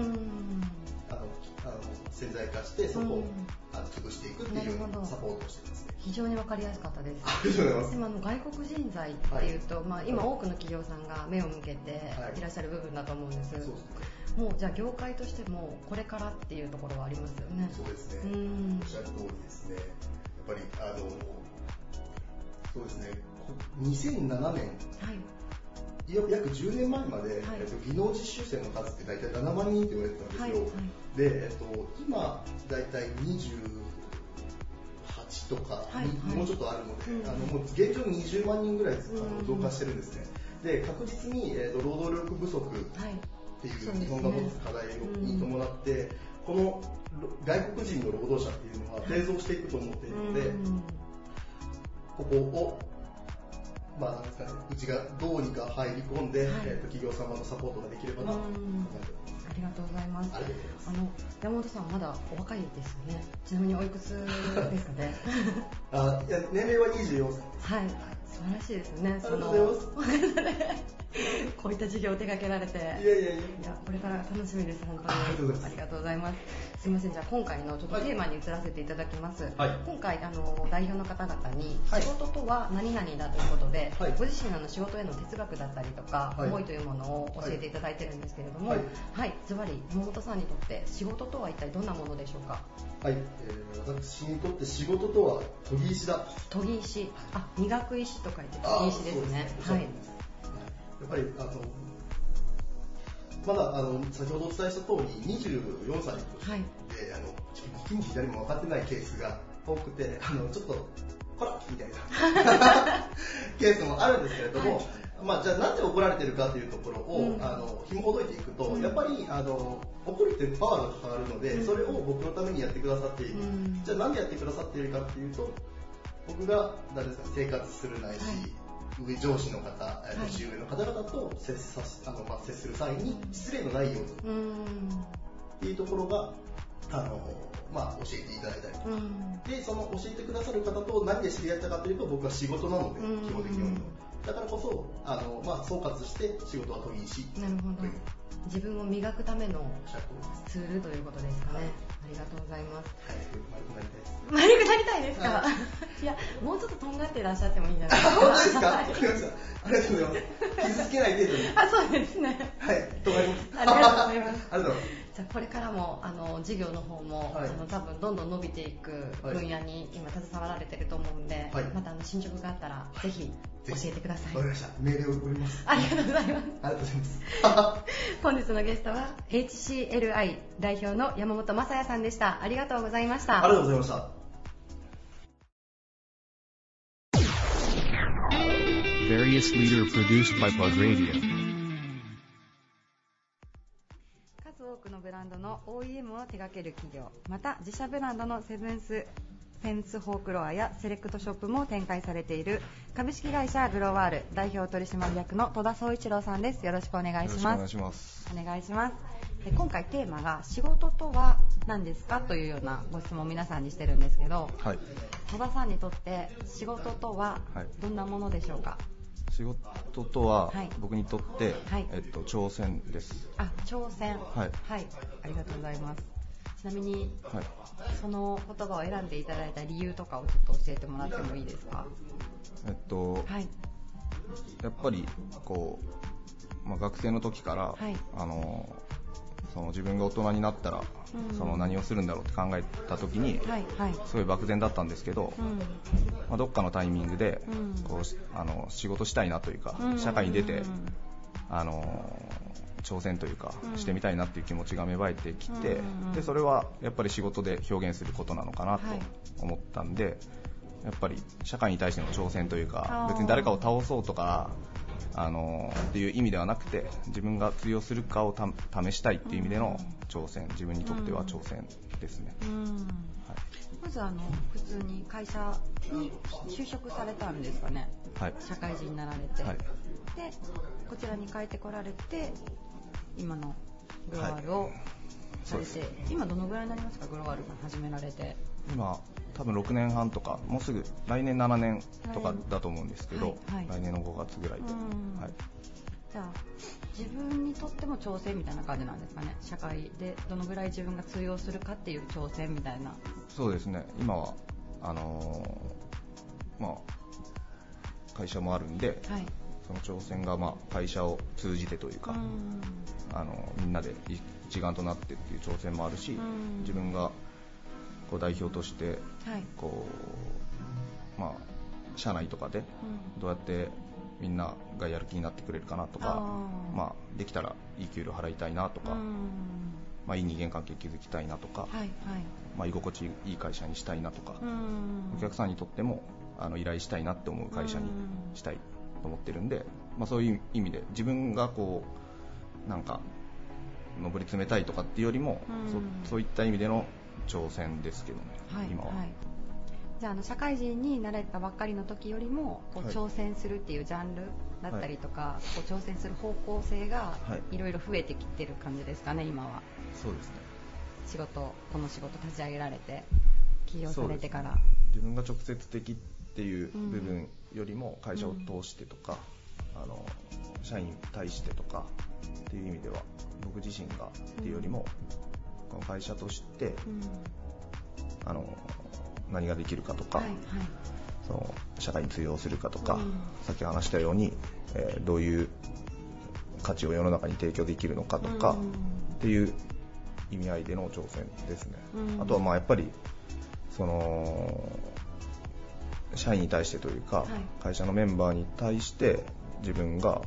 潜在化してそこを潰していくっていうサポートをしてますね。非常に分かりやすかったです。今の外国人材っていうと、今多くの企業さんが目を向けていらっしゃる部分だと思うんです。もうじゃあ業界としてもこれからっていうところはありますよね。そうですね。おっしゃる通りですね。やっぱりそうですね。2007年。約10年前まで、技能実習生の数って大体7万人って言われてたんですよ。で、今大体28とか、もうちょっとあるので、もう現状20万人ぐらい増加してるんですね。で、確実に、労働力不足っていう日本が持つ課題に伴って、この外国人の労働者っていうのは低増していくと思っているので、ここをうちがどうにか入り込んで、企業様のサポートができればなと考えてます。ありがとうございます。山本さんまだお若いですよね。ちなみにおいくつですかね。年齢は24歳です。はい。素晴らしいですね。ありがとうございます。こういった事業を手掛けられて、これから楽しみです。本当にありがとうございます。すみません、じゃあ今回のちょっとテーマに移らせていただきます。今回代表の方々に仕事とは何々だということで、ご自身の仕事への哲学だったりとか思いというものを教えていただいてるんですけれども、ズバリ山本さんにとって仕事とは一体どんなものでしょうか。はい、私にとって仕事とは研ぎ石だ。研ぎ石、磨く石と書いて研ぎ石ですね。はい。やっぱりまだ先ほどお伝えした通り24歳で右も左も分かってないケースが多くてちょっとほらみたいなケースもあるんですけれども、じゃあなんで怒られてるかというところを紐解いていくと、やっぱり怒りってパワーが変わるので、それを僕のためにやってくださっている。じゃあなんでやってくださっているかっていうと、僕が生活するないし、上司の方、年上の方々と接する際に失礼のないようにっていうところが教えていただいたりとか、でその教えてくださる方と何で知り合ったかというと、僕は仕事なので基本的にだからこそ総括して仕事は研ぎ石という、自分を磨くためのツールということですかね。ありがとうございます。丸くなりたいですか。いや、もうちょっととんがっていらっしゃってもいいんじゃないですか。本当ですか。ありがとうございます。傷つけない程度に。そうですね。はい、とがります。ありがとうございます。じゃあこれからも事業の方も多分どんどん伸びていく分野に今携わられてると思うんで、また進捗があったらぜひ教えてください。わかりました。メールを送ります。ありがとうございます。ありがとうございます。本日のゲストは HCLI 代表の山本雅也さんでした。ありがとうございました。ありがとうございました。Various leader produced by Plug Radio。 数多くのブランドの OEM を手掛ける企業、また自社ブランドのセブンスフォークロアやセレクトショップも展開されている株式会社グロワール代表取締役の戸田総一郎さんです。よろしくお願いします。よろしくお願いします。お願いします。今回テーマが仕事とは何ですかというようなご質問を皆さんにしてるんですけど、戸田さんにとって仕事とはどんなものでしょうか。仕事とは僕にとって、挑戦です。挑戦。はい。ありがとうございます。ちなみに、その言葉を選んでいただいた理由とかをちょっと教えてもらってもいいですか。やっぱり学生の時から、自分が大人になったら何をするんだろうって考えた時にすごい漠然だったんですけど、どっかのタイミングで仕事したいなというか、社会に出て挑戦というかしてみたいなっていう気持ちが芽生えてきて、でそれはやっぱり仕事で表現することなのかなと思ったんで、やっぱり社会に対しての挑戦というか、別に誰かを倒そうとかっていう意味ではなくて、自分が通用するかを試したいっていう意味での挑戦、自分にとっては挑戦ですね。まず普通に会社に就職されたんですかね。社会人になられて、でこちらに帰ってこられて今のグロワールをされて、今どのぐらいになりますか。グロワールが始められて今多分6年半とか、もうすぐ来年7年とかだと思うんですけど、はいはい、来年の5月ぐらいで、はい、じゃあ自分にとっても挑戦みたいな感じなんですかね。社会でどのぐらい自分が通用するかっていう挑戦みたいな。そうですね、今はまあ、会社もあるんで、はい、その挑戦が、まあ、会社を通じてというか、みんなで一丸となってっていう挑戦もあるし、自分がこう代表としてこう、はい、まあ、社内とかでどうやってみんながやる気になってくれるかなとか、まあ、できたらいい給料払いたいなとか、まあ、いい人間関係築きたいなとか、はいはい、まあ、居心地いい会社にしたいなとか、お客さんにとっても依頼したいなって思う会社にしたいと思ってるんで、まあ、そういう意味で自分がこうなんか上り詰めたいとかっていうよりも、そういった意味での挑戦ですけどね、はい、今は、はい。じゃあ社会人になれたばっかりの時よりもこう挑戦するっていうジャンルだったりとか、はい、こう挑戦する方向性がいろいろ増えてきてる感じですかね、今は。そうですね。この仕事立ち上げられて、起業されてから、ね、自分が直接的っていう部分よりも会社を通してとか、社員に対してとかっていう意味では、僕自身がっていうよりも、会社として、何ができるかとか、はいはい、その社会に通用するかとか、さっき話したように、どういう価値を世の中に提供できるのかとか、っていう意味合いでの挑戦ですね。あとはまあやっぱりその社員に対してというか、はい、会社のメンバーに対して自分が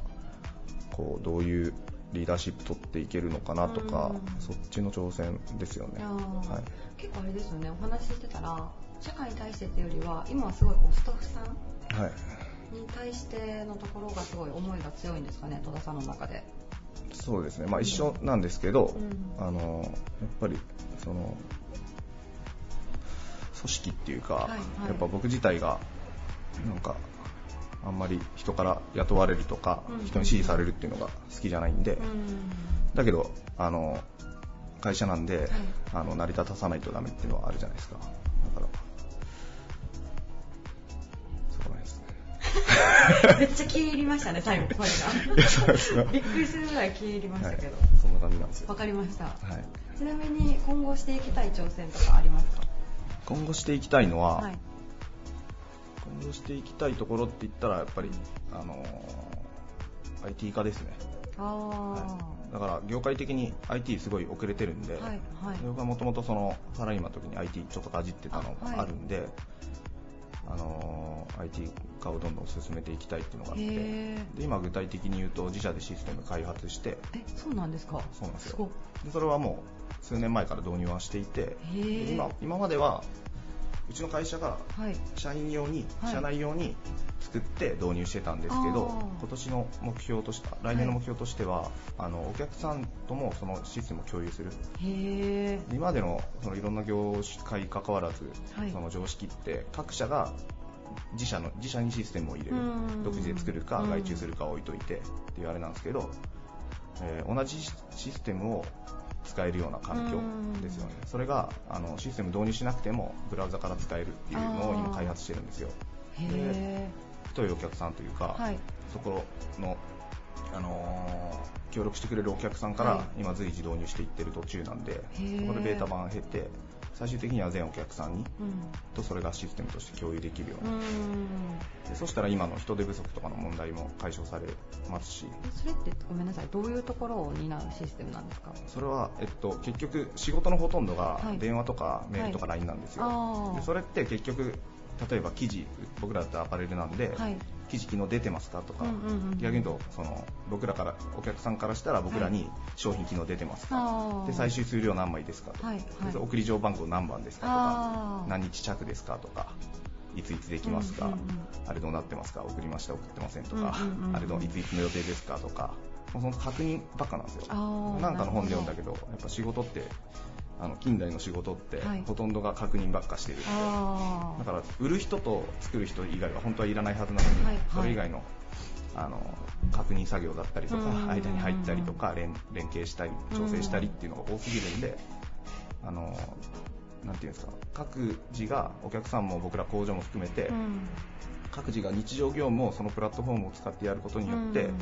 こうどういうリーダーシップ取っていけるのかなとか、そっちの挑戦ですよね、はい、結構あれですよね、お話ししてたら社会に対してっていうよりは今はすごいスタッフさんに対してのところがすごい思いが強いんですかね、戸田さんの中で。そうですね、まあ、一緒なんですけど、やっぱりその組織っていうか、はいはい、やっぱ僕自体がなんかあんまり人から雇われるとか、人に支持されるっていうのが好きじゃないんで、だけど会社なんで、はい、成り立たさないとダメっていうのはあるじゃないですか。だからそこないですねめっちゃ気に入りましたね、最後声がびっくりするぐらい気に入りましたけど、はい、そんな感じなんですよ。わかりました、はい、ちなみに今後していきたい挑戦とかありますか？今後していきたいのは、はい、今後していきたいところって言ったらやっぱり、IT 化ですね。はい、だから業界的に IT すごい遅れてるんで、はいはい、僕はもともとサラリーマンの時に IT ちょっとかじってたのがあるんで、IT 化をどんどん進めていきたいっていうのがあって、で今具体的に言うと自社でシステム開発して。そうなんですか？そうなんですよ。でそれはもう数年前から導入はしていて、今まではうちの会社が社員用に、社内用に作って導入してたんですけど、今年の目標として、来年の目標としては、お客さんともそのシステムを共有する。今までのそのいろんな業界関わらず、その常識って各社が自社にシステムを入れる、独自で作るか外注するか置いといてっていうあれなんですけど、同じシステムを使えるような環境ですよね。それがシステム導入しなくてもブラウザから使えるっていうのを今開発してるんですよ。で太いお客さんというか、はい、そこの、協力してくれるお客さんから今随時導入していってる途中なんで、そこでベータ版を経て最終的には全お客さんに、とそれがシステムとして共有できるようになって、でそしたら今の人手不足とかの問題も解消されますし。それってごめんなさい、どういうところを担うシステムなんですか？それは、結局仕事のほとんどが電話とかメールとか LINE なんですよ、はい、でそれって結局例えば記事、僕らだってアパレルなんで、はい、記事昨日出てますかとか、逆に言うと僕らからお客さんからしたら僕らに商品昨日出てますか、はい、で最終数量何枚ですかとか、はいはい、で送り状番号何番ですかとか、何日着ですかとか、いついつできますか、あれどうなってますか、送りました送ってませんとか、あれどういついつの予定ですかとか、その確認ばっかなんですよ。なんかの本で読んだけど、やっぱ仕事って近代の仕事ってほとんどが確認ばっかしてるんで、だから売る人と作る人以外は本当はいらないはずなのに、それ以外の確認作業だったりとか、間に入ったりとか連携したり調整したりっていうのが多すぎるんで、なんていうんですか、各自がお客さんも僕ら工場も含めて、うん、各自が日常業務をそのプラットフォームを使ってやることによって、うん、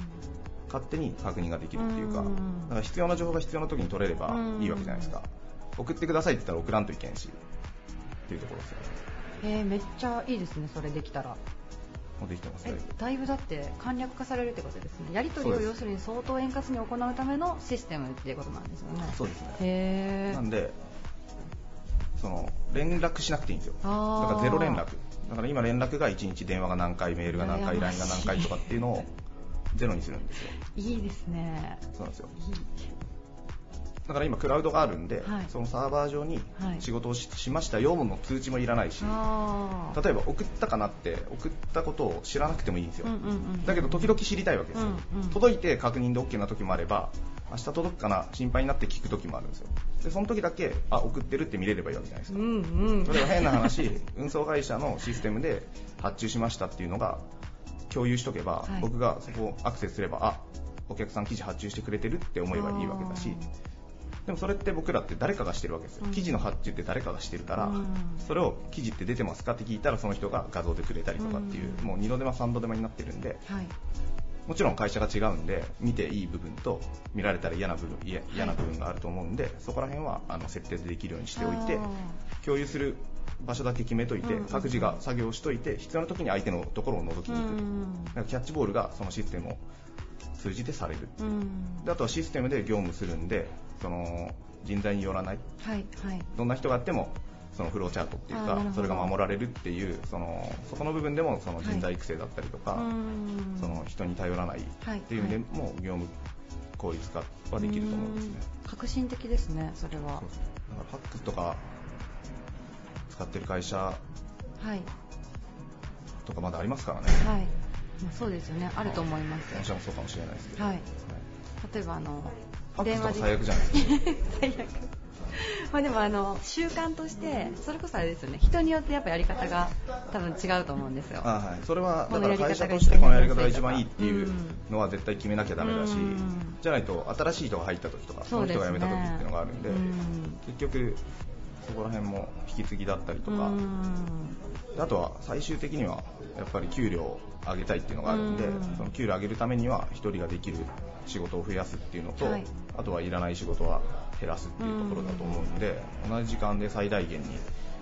勝手に確認ができるっていうか、うん、だから必要な情報が必要な時に取れればいいわけじゃないですか、うん、送ってくださいって言ったら送らんといけんしっていうところですよね。めっちゃいいですね、それできたら。できてますね。だいぶだって簡略化されるってことですね。やり取りを要するに相当円滑に行うためのシステムっていうことなんですよね。そうですね。なんでその連絡しなくていいんですよ。だからゼロ連絡。だから今連絡が1日電話が何回、メールが何回、LINE が何回とかっていうのをゼロにするんですよ。いいですね。そうなんですよ。だから今クラウドがあるんで、はい、そのサーバー上に仕事を しましたよの通知もいらないし、例えば送ったかなって送ったことを知らなくてもいいんですよ、うんうんうん、だけど時々知りたいわけですよ、うんうん、届いて確認で OK な時もあれば明日届くかな心配になって聞く時もあるんですよ。でその時だけあ送ってるって見れればいいわけじゃないですか、うんうん、それは変な話運送会社のシステムで発注しましたっていうのが共有しとけば、はい、僕がそこをアクセスすればあお客さん記事発注してくれてるって思えばいいわけだし、でもそれって僕らって誰かがしてるわけですよ、うん、記事の発注って誰かがしてるから、うん、それを記事って出てますかって聞いたらその人が画像でくれたりとかっていう、うん、もう2度手間3度手間になってるんで、はい、もちろん会社が違うんで見ていい部分と見られたら嫌な部分があると思うんで、はい、そこら辺は設定できるようにしておいて共有する場所だけ決めといて、うん、各自が作業しといて必要な時に相手のところを覗きに行く、うん、だからキャッチボールがそのシステムを通じてされる、うん、であとはシステムで業務するんでその人材によらない、はいはい、どんな人があってもそのフローチャートっていうかそれが守られるっていうそこの部分でもその人材育成だったりとか、はい、その人に頼らないっていうのでも業務効率化はできると思うんですね。革新的ですね、それは。だからハックとか使ってる会社とかまだありますからね、はい、そうですよね、あると思います。もちろんそうかもしれないですけど、はいはい、例えばファックスとか最悪じゃないですか。最悪まあでも習慣としてそれこそあれですよね、人によってやっぱやり方が多分違うと思うんですよ。あ、はい、それはだから会社としてこのやり方が一番いいっていうのは絶対決めなきゃダメだし、うん、じゃないと新しい人が入った時とかその人が辞めた時っていうのがあるんで、うん、結局そこら辺も引き継ぎだったりとか、うん、あとは最終的にはやっぱり給料を上げたいっていうのがあるんで、うん、その給料上げるためには1人ができる仕事を増やすっていうのと、はい、あとはいらない仕事は減らすっていうところだと思うんで、うん、同じ時間で最大限に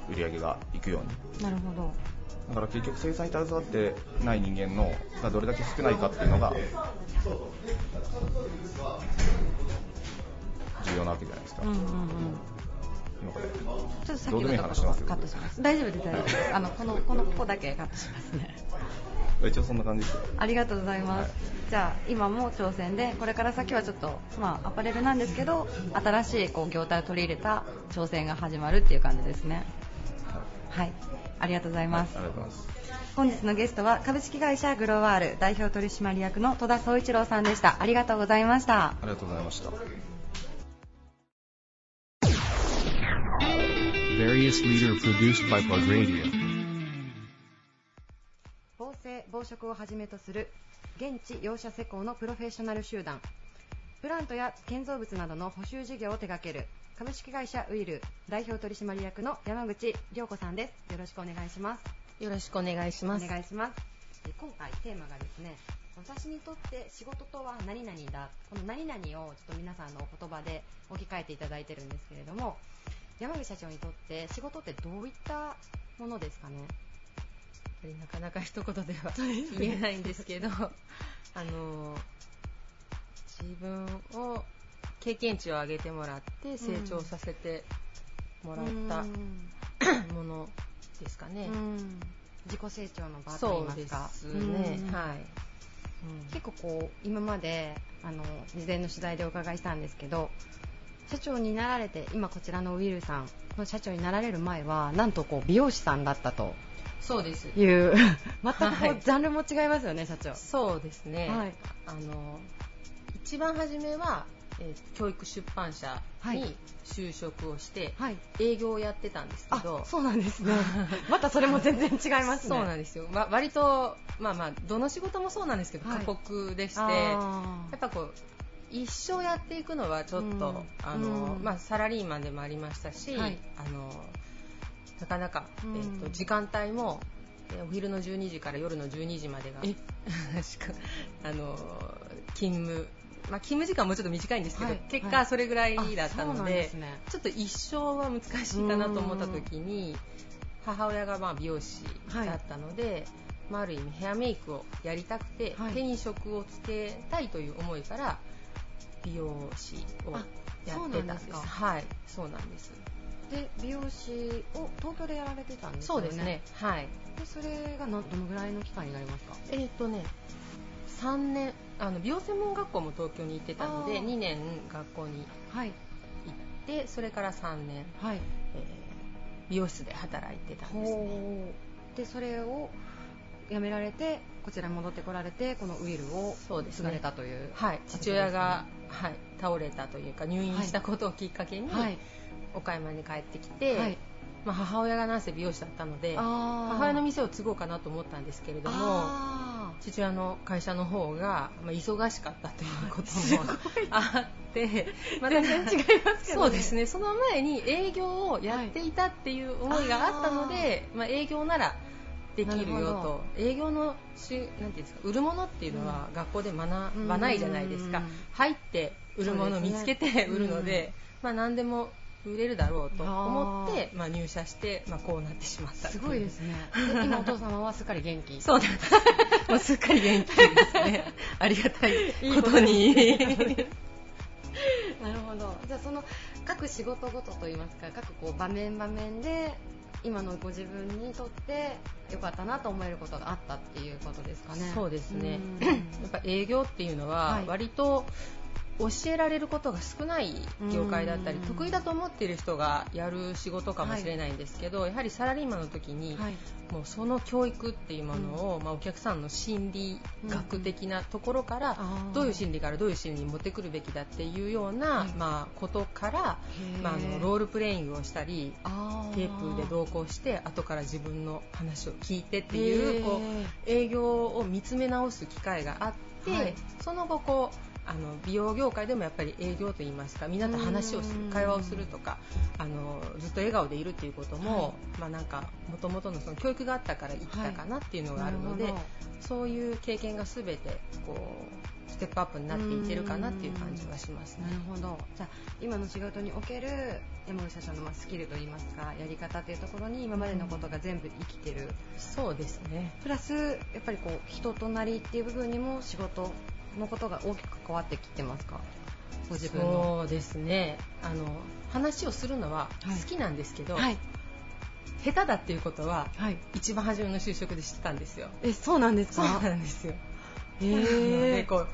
売り上げがいくように。なるほど。だから結局制裁に携わってない人間のがどれだけ少ないかっていうのが重要なわけじゃないですか、うんうんうん、今これちょっと先のところカットします。大丈夫です、大丈夫です。ここだけカットしますね。一応そんな感じですよ。ありがとうございます、はい、じゃあ今も挑戦でこれから先はちょっと、まあ、アパレルなんですけど新しい業態を取り入れた挑戦が始まるっていう感じですね。はい、はい、ありがとうございます、はい、ありがとうございます。本日のゲストは株式会社グロワール代表取締役の戸田宗一郎さんでした。ありがとうございました。ありがとうございました。Various leader produced by Plug Radio。防食をはじめとする現地容赦施工のプロフェッショナル集団、プラントや建造物などの補修事業を手掛ける株式会社ウイル代表取締役の山口涼子さんです。よろしくお願いします。よろしくお願いします。お願いします。今回テーマがですね、私にとって仕事とは何々だ、この何々をちょっと皆さんのお言葉で置き換えていただいてるんですけれども、山口社長にとって仕事ってどういったものですかね。なかなか一言では言えないんですけど自分を経験値を上げてもらって成長させてもらったものですかね、うん、自己成長の場といいますか。そうですね、うん、はい、うん、結構こう今まで事前の取材でお伺いしたんですけど、社長になられて今こちらのウィルさんの社長になられる前はなんとこう美容師さんだったと。そうです。いう全く、はい、ジャンルも違いますよね、社長。そうですね、はい、一番初めは、教育出版社に就職をして、はい、営業をやってたんですけど。あ、そうなんですねまたそれも全然違いますねそうなんですよ、割と、まあ、どの仕事もそうなんですけど、はい、過酷でして、やっぱこう一生やっていくのはちょっと、サラリーマンでもありましたし、はい、なかなか、時間帯もお昼の12時から夜の12時までが勤務、まあ、勤務時間もちょっと短いんですけど、はい、結果それぐらいだったの で、ね、ちょっと一生は難しいかなと思った時に母親がまあ美容師だったので、はいまあ、ある意味ヘアメイクをやりたくて、はい、手に職をつけたいという思いから美容師をやってたんです。はい、そうなんです。で美容師を東京でやられてたんですよね。そうですね、はい、でそれがどのぐらいの期間になりますか？3年美容専門学校も東京に行ってたので2年学校に行って、はい、それから3年、はい美容室で働いてたんですね。でそれを辞められてこちらに戻ってこられてこのウィルを継がれたという、ねはい、父親が、はい、倒れたというか入院したことをきっかけに、はいはい岡山に帰ってきて、はいまあ、母親がなんせ美容師だったので母親の店を継ごうかなと思ったんですけれども父親の会社の方が忙しかったということもあってま全然違いますけどね。そうですね、その前に営業をやっていたっていう思いがあったので、はいまあ、営業ならできるよと営業のなんていうんですか売るものっていうのは学校で学ばないじゃないですか。入って売るものを見つけて売るの で、まあ、何でも売れるだろうと思ってまあ、入社して、まあ、こうなってしまった。すごいですね。で今お父様はすっかり元気そうですもうすっかり元気ですねありがたいことになるほど。じゃあその各仕事ごとといいますか各こう場面場面で今のご自分にとって良かったなと思えることがあったっていうことですかね。そうですねやっぱ営業っていうのは割と、はい教えられることが少ない業界だったり得意だと思っている人がやる仕事かもしれないんですけど、はい、やはりサラリーマンの時に、はい、もうその教育っていうものを、うんまあ、お客さんの心理学的なところから、うん、どういう心理からどういう心理に持ってくるべきだっていうような、はいまあ、ことから、まあ、ロールプレイングをしたりテープで同行して後から自分の話を聞いてっていう、こう営業を見つめ直す機会があって、はい、その後こう美容業界でもやっぱり営業といいますかみんなと話をする会話をするとかずっと笑顔でいるということも、はいまあ、なんか元々のその教育があったから生きたかなっていうのがあるので、はい、そういう経験が全てこうステップアップになっていけるかなっていう感じはしますね。なるほど。じゃあ今の仕事における山口社長のスキルといいますかやり方というところに今までのことが全部生きてる、うん、そうですね。プラスやっぱりこう人となりっていう部分にも仕事のことが大きく変わってきてますか？ご自分の。そうですね話をするのは好きなんですけど、はいはい、下手だっていうことは、はい、一番初めの就職で知ってたんですよ。そうなんですか？そうなんですよ。でこう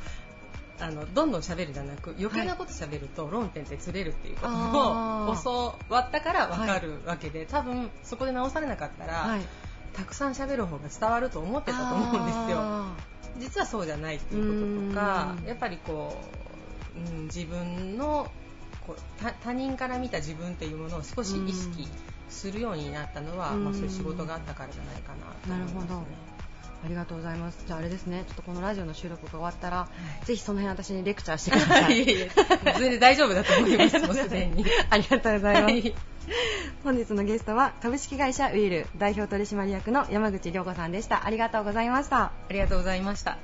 どんどん喋るじゃなく余計なこと喋ると論点ってずれるっていうことを教わったから分かるわけで、はい、多分そこで直されなかったら、はい、たくさん喋る方が伝わると思ってたと思うんですよ。実はそうじゃないっていうこととかやっぱりこう、うん、自分のこう他人から見た自分というものを少し意識するようになったのは、まあ、そういう仕事があったからじゃないかなと思いますね。なるほど、ありがとうございます。じゃああれですねちょっとこのラジオの収録が終わったら、はい、ぜひその辺私にレクチャーしてください。全然大丈夫だと思いますもうすでにありがとうございます、はい、本日のゲストは株式会社ウィル代表取締役の山口良子さんでした。ありがとうございました。ありがとうございました。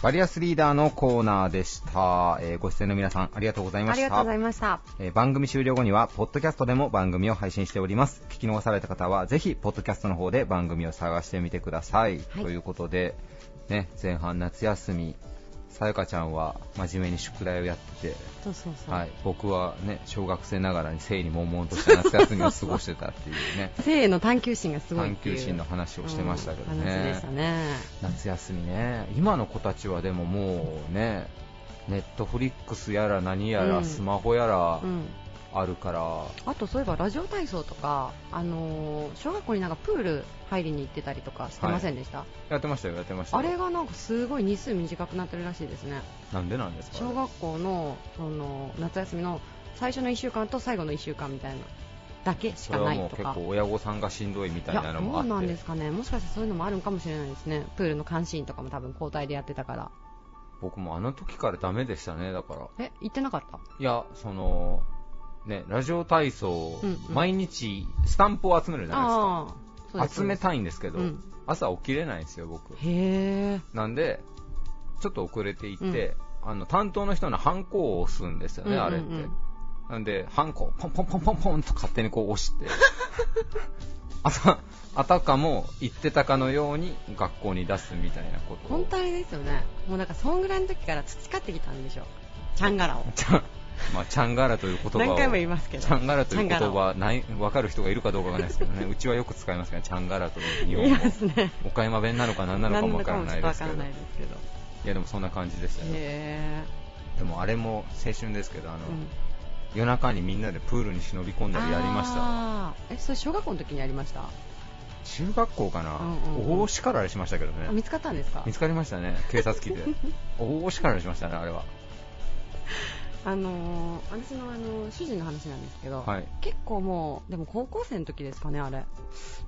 バリアスリーダーのコーナーでした、ご出演の皆さんありがとうございました。ありがとうございました、番組終了後にはポッドキャストでも番組を配信しております。聞き逃された方はぜひポッドキャストの方で番組を探してみてください、はい、ということで、ね、前半夏休みさやかちゃんは真面目に宿題をやっててそうそうそう、はい、僕は、ね、小学生ながらに生に悶々とした夏休みを過ごしてたっていうね生への探求心がすごいっていう探求心の話をしてましたけどね、うん、話でしたね。夏休みね今の子たちはでももうねネットフリックスやら何やら、うん、スマホやら、うんあるから。あとそういえばラジオ体操とか、小学校になんかプール入りに行ってたりとかしてませんでした？はい、やってましたよやってましたよ。あれがなんかすごい日数短くなってるらしいですね。なんでなんですか？小学校の、その夏休みの最初の1週間と最後の1週間みたいなだけしかないとか、それはもう結構親御さんがしんどいみたいなのもあって、いやどうなんですかね、もしかしたらそういうのもあるのかもしれないですね。プールの監視員とかも多分交代でやってたから。僕もあの時からダメでしたね。だから行ってなかった。いやそのね、ラジオ体操、うんうん、毎日スタンプを集めるじゃないですか。集めたいんですけど、うん、朝起きれないんですよ僕。へー。なんでちょっと遅れていって、うん、あの担当の人のハンコを押すんですよね、うんうんうん、あれって。なんでハンコをポンポンポンポンポンと勝手にこう押してあたかも行ってたかのように学校に出すみたいなこと。本当あれですよね、もうなんかそんぐらいの時から培ってきたんでしょ、チャンガラをまあ、チャンガラという言葉を何回も言いますけど、チャンガラという言葉ない分かる人がいるかどうかわからないですけどねうちはよく使いますから、チャンガラという日本語、ね、岡山弁なのか何なのかもわからないですけど、いやでもそんな感じでしたよ。へー。でもあれも青春ですけど、あの、うん、夜中にみんなでプールに忍び込んだりやりました。あ、それ小学校の時にやりました。中学校かな、うんうん、大叱られしましたけどね。見つかったんですか。見つかりましたね、警察機で大叱られしましたね、あれは。私の、主人の話なんですけど、はい、結構もうでも高校生の時ですかね、あれ、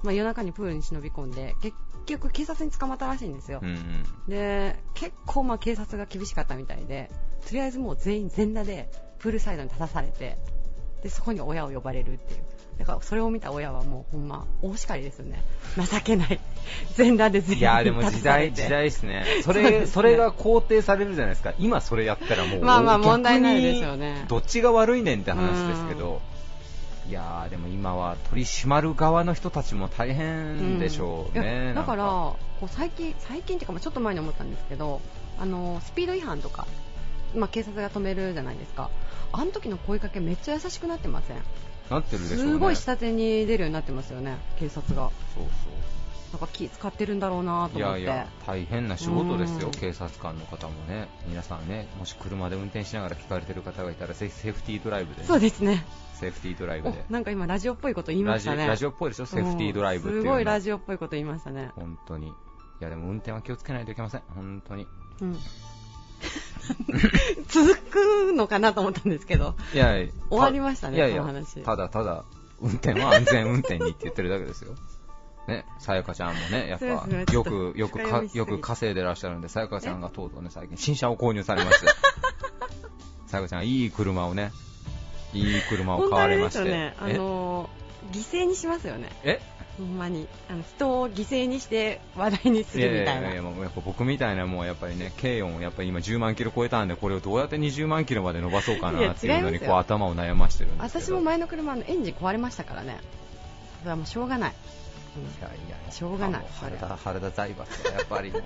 まあ、夜中にプールに忍び込んで結局警察に捕まったらしいんですよ、うんうん、で結構まあ警察が厳しかったみたいで、とりあえずもう全員全裸でプールサイドに立たされて、でそこに親を呼ばれるっていう。だからそれを見た親はもうほんま大叱りですよね、情けない、全裸で全員。いやでも時代ですね。それが肯定されるじゃないですか。今それやったらもうまあまあ問題ないですよね。どっちが悪いねんって話ですけど、いやでも今は取り締まる側の人たちも大変でしょうね、うん、だからこう最近っていうかちょっと前に思ったんですけど、スピード違反とか、まあ、警察が止めるじゃないですか。あの時の声かけめっちゃ優しくなってません？なってるでしょうね。すごい下手に出るようになってますよね、警察が。そうそう、なんか気使ってるんだろうなと思って。いやいや大変な仕事ですよ、警察官の方もね。皆さんね、もし車で運転しながら聞かれてる方がいたら、ぜひセーフティードライブで、ね、そうですね、セーフティードライブで。なんか今ラジオっぽいこと言いましたね。ラジオっぽいでしょ、セーフティードライブっていうの。すごいラジオっぽいこと言いましたね、本当に。いやでも運転は気をつけないといけません、本当に、うん。続くのかなと思ったんですけど、いやいや終わりましたね。いやいやこの話、ただ運転は安全運転にって言ってるだけですよね。さやかちゃんもね、やっぱよく稼いでらっしゃるんで、さやかちゃんがとうとうね最近新車を購入されましてさやかちゃんいい車を買われまして、本当ですよね、犠牲にしますよね。ほんまに人を犠牲にして話題にするみたいな。いやいやいや、もうやっぱ僕みたいな、もうやっぱりね、軽音をやっぱり今10万キロ超えたんで、これをどうやって20万キロまで伸ばそうかなっていうのにこう頭を悩ましてるんですけど。私も前の車のエンジン壊れましたからね。それはもうしょうがない。うん、いやしょうがない。原田財閥はやっぱりもう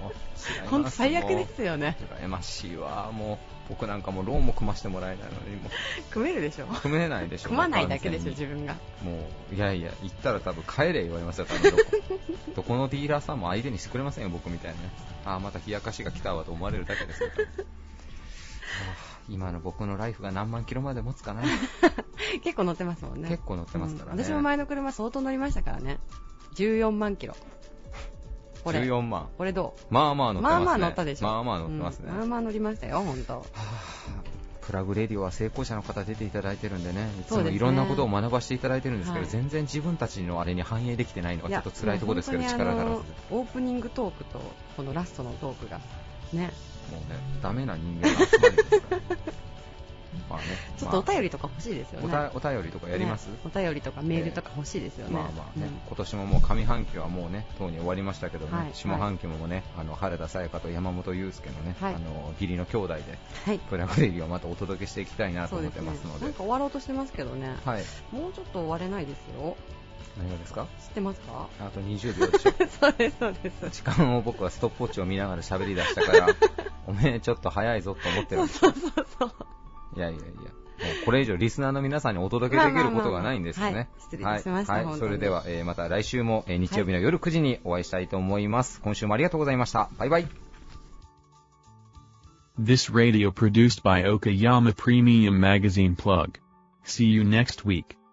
本当最悪ですよね。羨ましいわ。もう僕なんかもうローンも組ましてもらえないのにも組めるでしょ。組めないでしょ。組まないだけでしょ自分が。もういや行ったら多分帰れ言われますよ多分どこのディーラーさんも相手にしてくれませんよ僕みたいな。ああまた冷やかしが来たわと思われるだけですよ。今の僕のライフが何万キロまで持つかな結構乗ってますもんね。結構乗ってますからね、うん、私も前の車相当乗りましたからね。14万キロ。14万。これどう？まあまあ乗ってますね。まあまあ乗ったでしょ。まあまあ乗ってますね。うん、まあまあ乗りましたよ本当。はあ、プラグレディオは成功者の方出ていただいてるんでね。いつもいろんなことを学ばせていただいてるんですけど、はい、全然自分たちのあれに反映できてないのがちょっと辛いところですけど、力が。オープニングトークとこのラストのトークがね。もうねダメな人間が集まるんですから。まあね、ちょっとお便りとか欲しいですよね、まあ、お便りとかやります、ね、お便りとかメールとか欲しいですよね、まあまあね、うん、今年ももう上半期はもうねとうに終わりましたけど、ね、はい、下半期もね、原田沙也加と山本裕介のね、はい、義理の兄弟で、はい、プラグレディをまたお届けしていきたいなと思ってますの で、ね、なんか終わろうとしてますけどね、はい、もうちょっと終われないですよ。何がですか？知ってますか？あと20秒でしょそうですそうです。時間を僕はストップウォッチを見ながら喋り出したからおめえちょっと早いぞと思ってるんです。そういやこれ以上リスナーの皆さんにお届けできることがないんですよね。失礼しました、はい、それでは、また来週も、日曜日の夜9時にお会いしたいと思います、はい、今週もありがとうございました。バイバイ。 This radio produced by Okayama Premium Magazine Plug. See you next week.